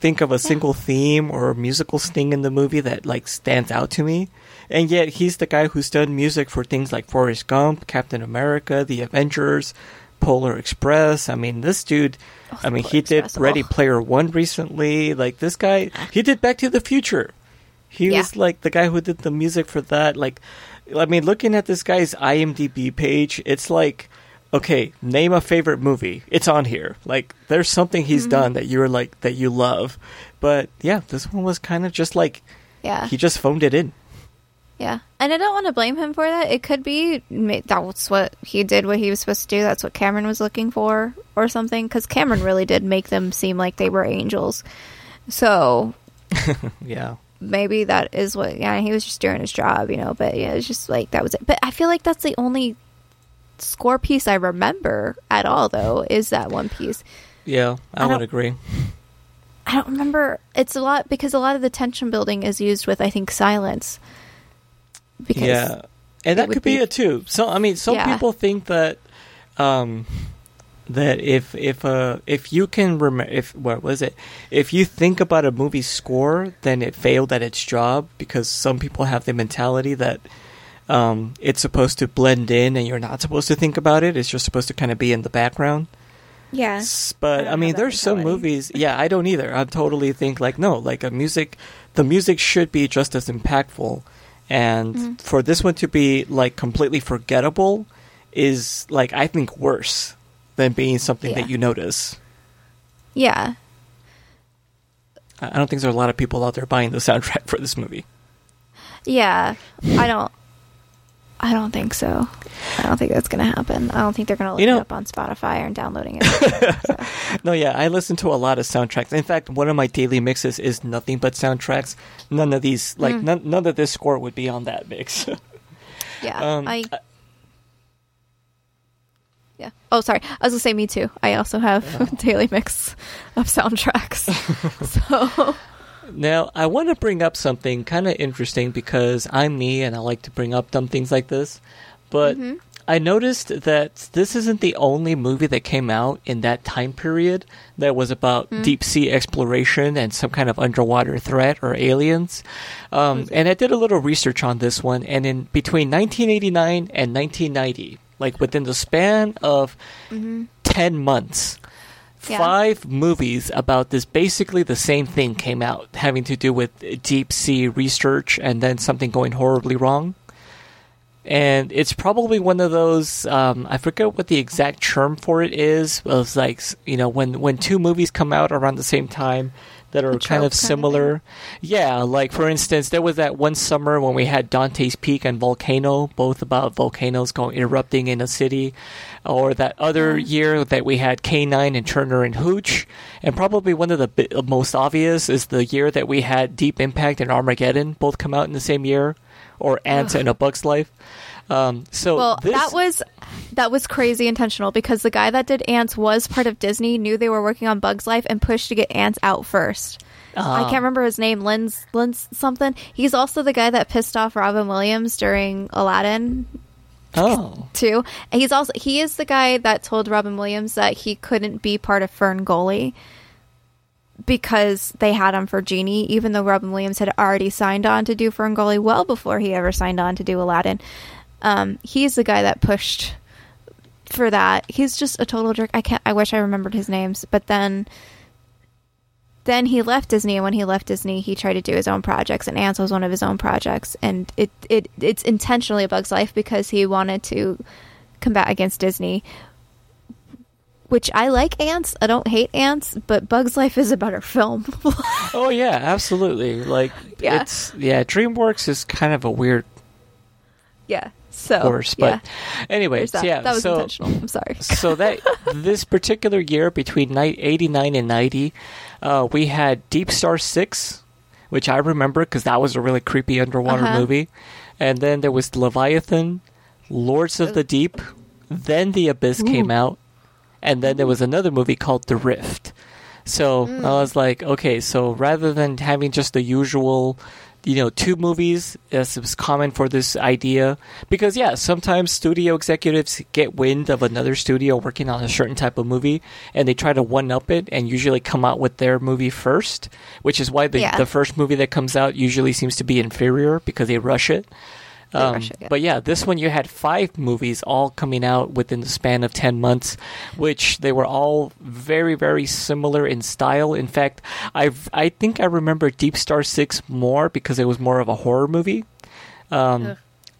think of a yeah. single theme or musical sting in the movie that like stands out to me. And yet he's the guy who's done music for things like Forrest Gump, Captain America, The Avengers, Polar Express. I mean, this dude, oh, I mean, Polar he did Express. Ready Player One recently. Like, this guy, he did Back to the Future. He yeah. was like the guy who did the music for that. Like, I mean, looking at this guy's I M D B page, it's like, okay, name a favorite movie. It's on here. Like, there's something he's mm-hmm. done that you're like, that you love. But yeah, this one was kind of just like, yeah, he just phoned it in. Yeah. And I don't want to blame him for that. It could be that's what he did, what he was supposed to do. That's what Cameron was looking for or something. Because Cameron really did make them seem like they were angels. So, yeah, maybe that is what, yeah, he was just doing his job, you know. But yeah, it's just like, that was it. But I feel like that's the only score piece I remember at all, though, is that one piece. Yeah, I, I would agree. I don't remember. It's a lot, because a lot of the tension building is used with, I think, silence. Because yeah, and that could be, be it too. So I mean, some yeah. people think that um, that if if uh, if you can remember, if what was it? If you think about a movie's score, then it failed at its job, because some people have the mentality that um, it's supposed to blend in and you're not supposed to think about it. It's just supposed to kind of be in the background. Yeah, but I, I mean, there's some movies. Yeah, I don't either. I totally think like no, like a music, the music should be just as impactful. And mm-hmm. for this one to be like completely forgettable is like, I think, worse than being something yeah. that you notice. Yeah. I don't think there's a lot of people out there buying the soundtrack for this movie. Yeah, I don't. I don't think so. I don't think that's going to happen. I don't think they're going to look you know, it up on Spotify and downloading it. So. No, yeah, I listen to a lot of soundtracks. In fact, one of my daily mixes is nothing but soundtracks. None of these, like, mm. none, none of this score would be on that mix. yeah, um, I... I... Yeah. Oh, sorry. I was going to say, me too. I also have oh. a daily mix of soundtracks. so... Now, I want to bring up something kind of interesting, because I'm me and I like to bring up dumb things like this. But mm-hmm. I noticed that this isn't the only movie that came out in that time period that was about mm. deep sea exploration and some kind of underwater threat or aliens. Um, and I did a little research on this one. And in between nineteen eighty-nine and nineteen ninety, like within the span of mm-hmm. ten months, yeah. five movies about this basically the same thing came out, having to do with deep sea research and then something going horribly wrong. And it's probably one of those, um, I forget what the exact term for it is. But it's like, you know, when, when two movies come out around the same time that are kind of similar. Kind of yeah, like for instance, there was that one summer when we had Dante's Peak and Volcano, both about volcanoes going erupting in a city. Or that other mm. year that we had K nine and Turner and Hooch. And probably one of the bi- most obvious is the year that we had Deep Impact and Armageddon both come out in the same year. Or Ants and a Bug's Life. Um, so well, this... that was that was crazy intentional because the guy that did Ants was part of Disney, knew they were working on Bug's Life, and pushed to get Ants out first. Uh, I can't remember his name, Lynn's, Lynn's something. He's also the guy that pissed off Robin Williams during Aladdin. Oh, too. He's also he is the guy that told Robin Williams that he couldn't be part of Fern Gully because they had him for Genie, even though Robin Williams had already signed on to do Fern Gully well before he ever signed on to do Aladdin. Um, he's the guy that pushed for that. He's just a total jerk. I can't. I wish I remembered his names. But then, then he left Disney, and when he left Disney, he tried to do his own projects, and Ants was one of his own projects. And it, it it's intentionally A Bug's Life because he wanted to combat against Disney. Which I like Ants. I don't hate Ants, but Bug's Life is a better film. Oh yeah, absolutely. Like yeah. it's yeah, DreamWorks is kind of a weird yeah. So course, but yeah. anyways, that. yeah. That was so, intentional. I'm sorry. So that this particular year between eighty-nine and ninety, uh, we had Deep Star Six, which I remember because that was a really creepy underwater uh-huh. movie, and then there was Leviathan, Lords of the Deep, then The Abyss Ooh. Came out. And then there was another movie called The Rift. So mm. I was like, okay, so rather than having just the usual, you know, two movies, as it was common for this idea, because, yeah, sometimes studio executives get wind of another studio working on a certain type of movie, and they try to one-up it and usually come out with their movie first, which is why the, yeah. the first movie that comes out usually seems to be inferior because they rush it. Um, Russia, yeah. But yeah, this one you had five movies all coming out within the span of ten months, which they were all very, very similar in style. In fact, I I think I remember Deep Star Six more because it was more of a horror movie um,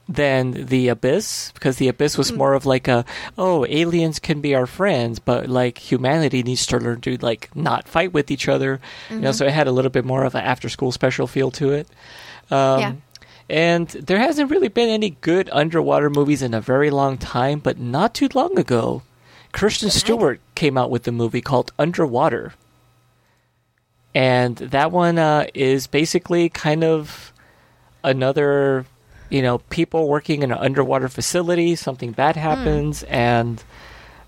than The Abyss, because The Abyss was mm. more of like a, oh, aliens can be our friends, but like humanity needs to learn to like not fight with each other. Mm-hmm. You know, so it had a little bit more of an after-school special feel to it. Um, yeah. And there hasn't really been any good underwater movies in a very long time, but not too long ago, Kristen Stewart came out with a movie called Underwater. And that one uh, is basically kind of another, you know, people working in an underwater facility, something bad happens, mm. and,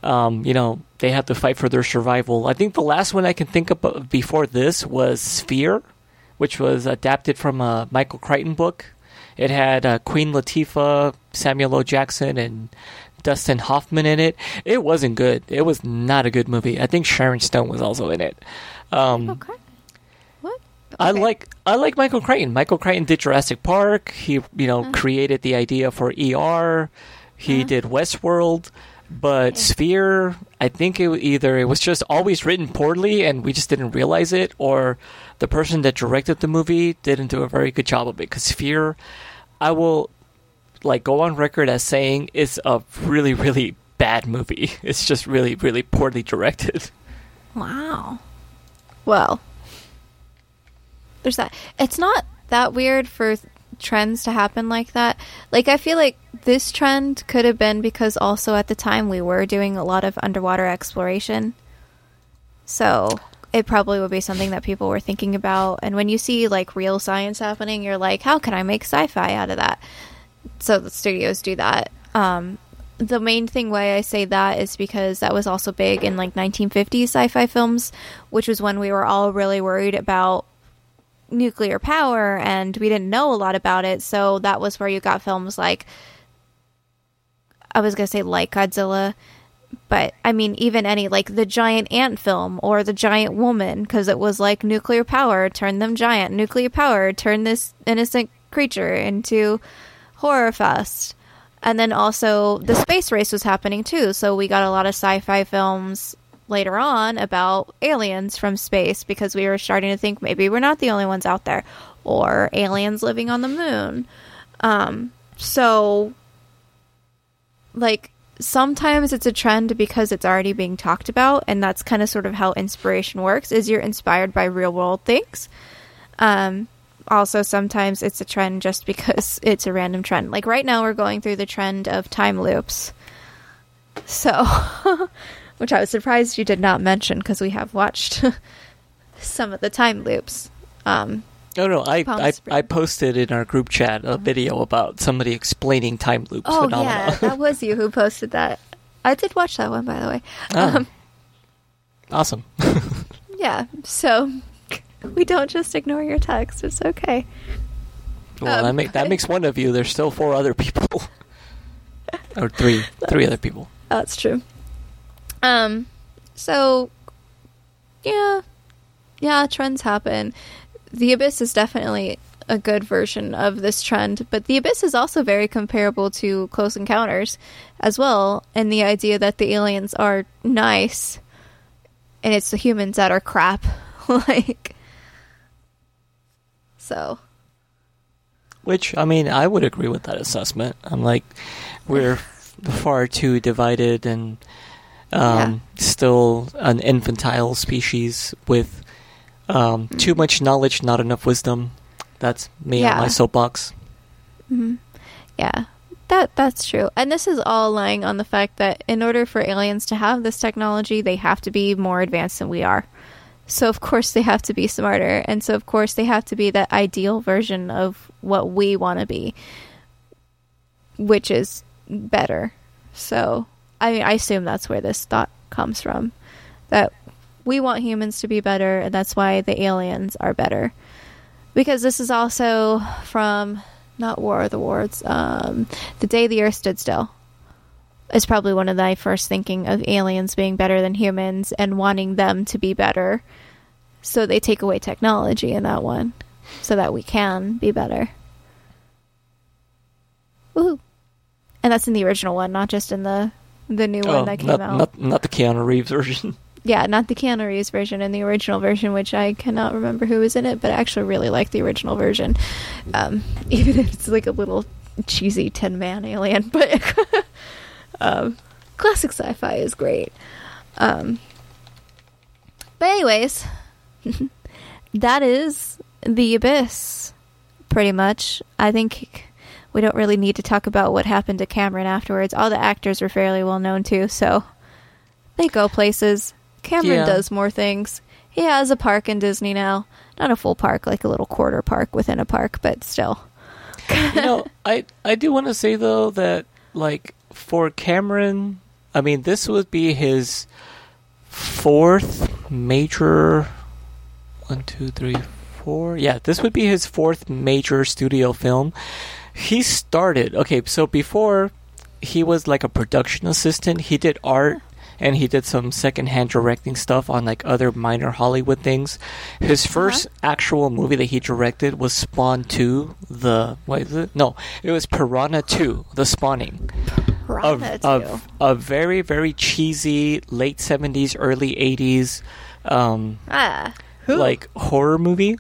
um, you know, they have to fight for their survival. I think the last one I can think of before this was Sphere, which was adapted from a Michael Crichton book. It had uh, Queen Latifah, Samuel L. Jackson, and Dustin Hoffman in it. It wasn't good. It was not a good movie. I think Sharon Stone was also in it. Um, Michael Crichton? What? Okay. I like I like Michael Crichton. Michael Crichton did Jurassic Park. He you know uh-huh. created the idea for E R. He uh-huh. did Westworld. But yeah. Sphere, I think it either it was just always written poorly and we just didn't realize it, or the person that directed the movie didn't do a very good job of it. Because Sphere, I will like go on record as saying it's a really, really bad movie. It's just really, really poorly directed. Wow. Well, there's that. It's not that weird for trends to happen like that. Like, I feel like this trend could have been because also at the time we were doing a lot of underwater exploration. So it probably would be something that people were thinking about. And when you see like real science happening, you're like, how can I make sci-fi out of that? So the studios do that. Um, the main thing why I say that is because that was also big in like nineteen fifties sci-fi films, which was when we were all really worried about nuclear power and we didn't know a lot about it. So that was where you got films like I was going to say like Godzilla, but I mean, even any, like the giant ant film or the giant woman, because it was like nuclear power, turn them giant, nuclear power, turn this innocent creature into horror fest. And then also the space race was happening too. So we got a lot of sci-fi films later on about aliens from space because we were starting to think maybe we're not the only ones out there, or aliens living on the moon. Um, so like sometimes it's a trend because it's already being talked about, and that's kind of sort of how inspiration works, is you're inspired by real world things. Um, Also, sometimes it's a trend just because it's a random trend. Like right now, we're going through the trend of time loops. So, which I was surprised you did not mention because we have watched some of the time loops. Um, oh, no, I, I, I posted in our group chat a video about somebody explaining time loops oh, phenomena. Yeah, that was you who posted that. I did watch that one, by the way. Oh. Um, awesome. Yeah, so... We don't just ignore your text. It's okay. Well, um, that, make, that makes one of you. There's still four other people. Or three. Three other people. That's true. Um, so, yeah. Yeah, trends happen. The Abyss is definitely a good version of this trend. But The Abyss is also very comparable to Close Encounters as well. And the idea that the aliens are nice. And it's the humans that are crap. Like... So, which I mean, I would agree with that assessment. I'm like, we're far too divided and um, yeah. still an infantile species with um, too much knowledge, not enough wisdom. That's me yeah. on my soapbox. Mm-hmm. Yeah, that that's true. And this is all lying on the fact that in order for aliens to have this technology, they have to be more advanced than we are. So, of course, they have to be smarter. And so, of course, they have to be that ideal version of what we want to be, which is better. So, I mean, I assume that's where this thought comes from, that we want humans to be better, and that's why the aliens are better. Because this is also from, not War of the Worlds, um, The Day the Earth Stood Still. Is probably one of my first thinking of aliens being better than humans and wanting them to be better. So they take away technology in that one so that we can be better. Woohoo. And that's in the original one, not just in the, the new oh, one that came not, out. Not, not the Keanu Reeves version. Yeah, not the Keanu Reeves version, and the original version, which I cannot remember who was in it, but I actually really like the original version. Um, even if it's like a little cheesy ten-man alien, but... Um, classic sci-fi is great. Um, but anyways, that is The Abyss, pretty much. I think we don't really need to talk about what happened to Cameron afterwards. All the actors were fairly well known too, so they go places. Cameron yeah. does more things. He has a park in Disney now. Not a full park, like a little quarter park within a park, but still. You know, I, I do want to say, though, that, like... For Cameron, I mean, this would be his fourth major... One, two, three, four... Yeah, this would be his fourth major studio film. He started... Okay, so before, he was like a production assistant. He did art, and he did some secondhand directing stuff on like other minor Hollywood things. His first uh-huh. actual movie that he directed was Spawn two, the... What is it? No, it was Piranha two, The Spawning. Of a very, very cheesy late seventies, early eighties um, ah, like horror movie.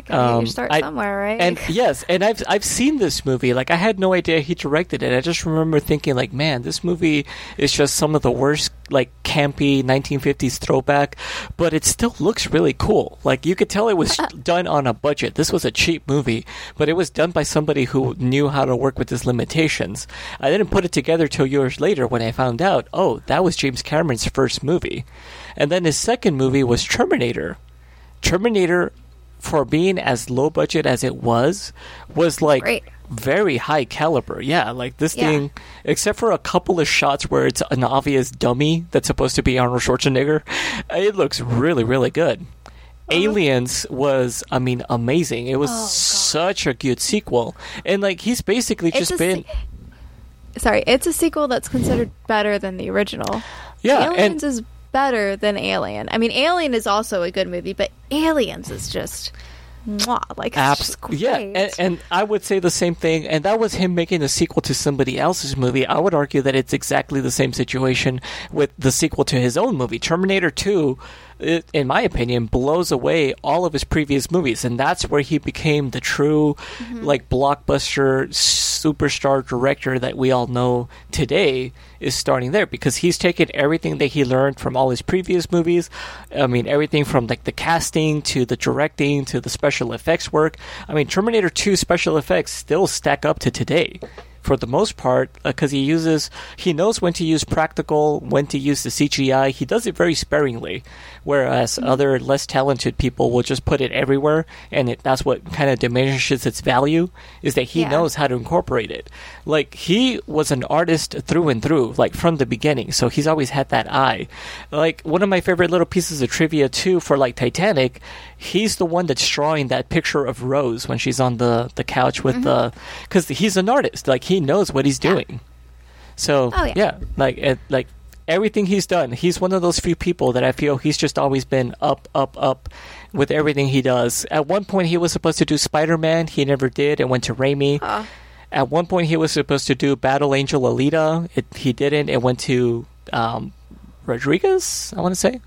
Okay, um, you start I, somewhere, right? And yes, and I've I've seen this movie. Like I had no idea he directed it. I just remember thinking, like, man, this movie is just some of the worst, like, campy nineteen fifties throwback. But it still looks really cool. Like you could tell it was done on a budget. This was a cheap movie, but it was done by somebody who knew how to work with his limitations. I didn't put it together till years later when I found out, oh, that was James Cameron's first movie, and then his second movie was Terminator. Terminator. For being as low budget as it was, was like Great. very high caliber. Yeah, like this yeah. thing, except for a couple of shots where it's an obvious dummy that's supposed to be Arnold Schwarzenegger, it looks really, really good. Uh-huh. Aliens was, I mean, amazing. It was oh, such a good sequel. And like, he's basically it's just been... Se- sorry, it's a sequel that's considered better than the original. Yeah, Aliens and- is better than Alien. I mean, Alien is also a good movie, but Aliens is just... Like, Abs- yeah, and, and I would say the same thing. And that was him making a sequel to somebody else's movie. I would argue that it's exactly the same situation with the sequel to his own movie. Terminator two, it, in my opinion, blows away all of his previous movies, and that's where he became the true mm-hmm. like blockbuster superstar director that we all know today. Is starting there because he's taken everything that he learned from all his previous movies. I mean, everything from like the casting to the directing to the special effects work. I mean, Terminator two special effects still stack up to today, for the most part, because uh, he uses he knows when to use practical, when to use the C G I. He does it very sparingly, whereas mm-hmm. other less talented people will just put it everywhere, and it, that's what kind of diminishes its value, is that he yeah. knows how to incorporate it. Like, he was an artist through and through, like from the beginning, so he's always had that eye. Like, one of my favorite little pieces of trivia too for like Titanic, he's the one that's drawing that picture of Rose when she's on the, the couch with mm-hmm. the... Because he's an artist. Like, he knows what he's doing. Yeah. So, oh, yeah. yeah. Like, it, like everything he's done, he's one of those few people that I feel he's just always been up, up, up with everything he does. At one point, he was supposed to do Spider-Man. He never did. It went to Raimi. Uh. At one point, he was supposed to do Battle Angel Alita. It, he didn't. It went to um, Rodriguez, I want to say.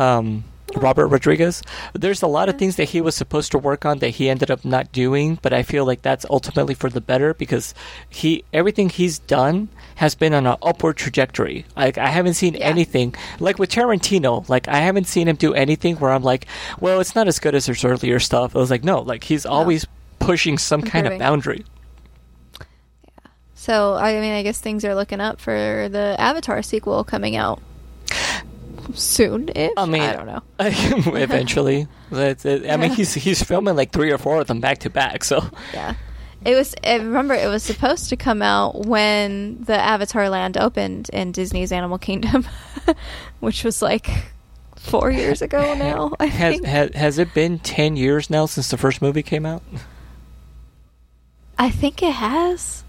Um Robert Rodriguez. There's a lot of things that he was supposed to work on that he ended up not doing, but I feel like that's ultimately for the better, because he everything he's done has been on an upward trajectory. Like, I haven't seen yeah. anything like with Tarantino. Like, I haven't seen him do anything where I'm like, well, it's not as good as his earlier stuff. I was like, no, like he's no. always pushing some Improving. kind of boundary. Yeah. So I mean, I guess things are looking up for the Avatar sequel coming out. Soon, I mean, I don't know. Eventually, that's it. I mean, he's he's filming like three or four of them back to back. So yeah, it was. I remember, it was supposed to come out when the Avatar Land opened in Disney's Animal Kingdom, which was like four years ago now. I has, think. has has it been ten years now since the first movie came out? I think it has.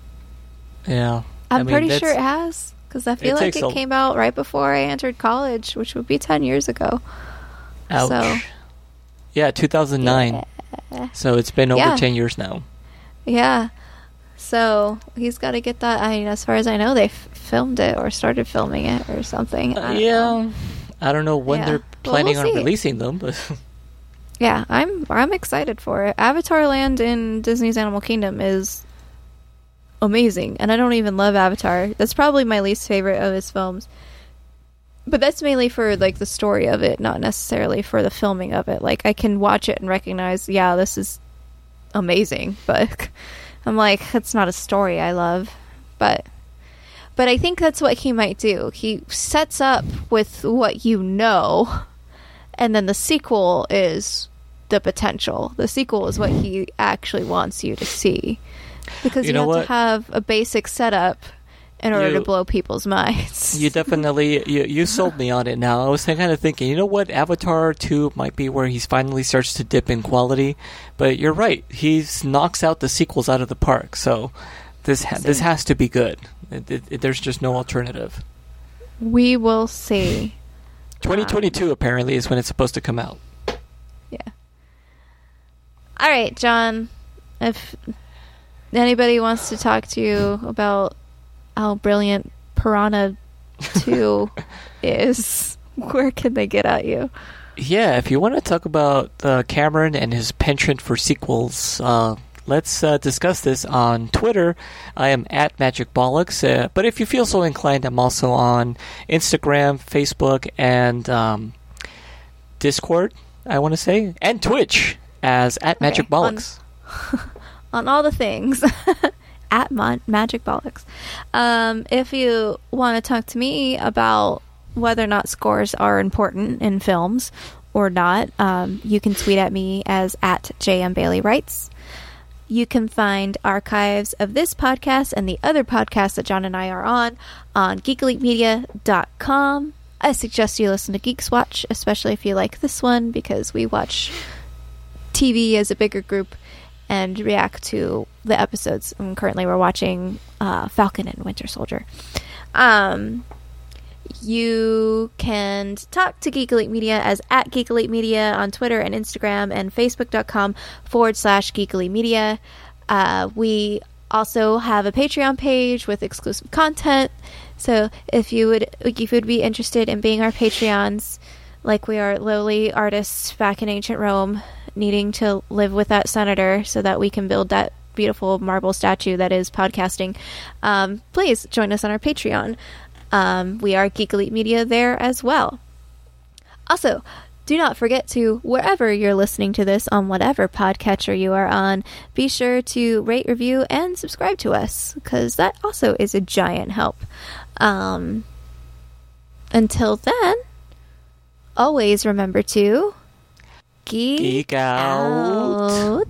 Yeah, I'm I mean, pretty sure it has. Because I feel it like it a... came out right before I entered college, which would be ten years ago. Ouch. So, yeah, two thousand nine. Yeah. So it's been over yeah. ten years now. Yeah. So he's got to get that. I mean, as far as I know, they f- filmed it or started filming it or something. I uh, yeah. Know. I don't know when yeah. they're planning well, we'll on see. releasing them. But yeah, I'm I'm excited for it. Avatar Land in Disney's Animal Kingdom is... amazing. And I don't even love Avatar. That's probably my least favorite of his films, but that's mainly for like the story of it, not necessarily for the filming of it. Like, I can watch it and recognize, yeah, this is amazing, but I'm like, that's not a story I love. But but I think that's what he might do. He sets up with what you know, and then the sequel is the potential. The sequel is what he actually wants you to see. Because you, you know have what? to have a basic setup in order you, to blow people's minds. You definitely, you, you sold me on it now. I was kind of thinking, you know what, Avatar two might be where he finally starts to dip in quality. But you're right, he knocks out the sequels out of the park. So this ha- this has to be good. It, it, it, there's just no alternative. We will see. twenty twenty-two um, apparently is when it's supposed to come out. Yeah. All right, John. If... anybody wants to talk to you about how brilliant Piranha two is, where can they get at you? Yeah, if you want to talk about uh, Cameron and his penchant for sequels, uh, let's uh, discuss this on Twitter. I am at Magic Bollocks, uh, but if you feel so inclined, I'm also on Instagram, Facebook, and um, Discord, I want to say, and Twitch as at okay, Magic Bollocks. On- On all the things, at Mon- Magic Bollocks. Um, if you want to talk to me about whether or not scores are important in films or not, um, you can tweet at me as at J M Bailey Writes. You can find archives of this podcast and the other podcasts that John and I are on on geek elite media dot com. I suggest you listen to Geeks Watch, especially if you like this one, because we watch T V as a bigger group. and react to the episodes. And currently we're watching uh, Falcon and Winter Soldier. Um, you can talk to Geek Elite Media as at Geek Elite Media on Twitter and Instagram and Facebook.com forward slash Geek Elite Media. Uh, we also have a Patreon page with exclusive content. So if you would if you would be interested in being our Patreons, like we are lowly artists back in ancient Rome, needing to live with that senator so that we can build that beautiful marble statue that is podcasting, um, please join us on our Patreon. Um, we are Geek Elite Media there as well. Also, do not forget to, wherever you're listening to this, on whatever podcatcher you are on, be sure to rate, review, and subscribe to us, because that also is a giant help. Um, until then, always remember to geek, geek out. out.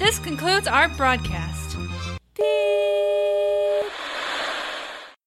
This concludes our broadcast. Beep.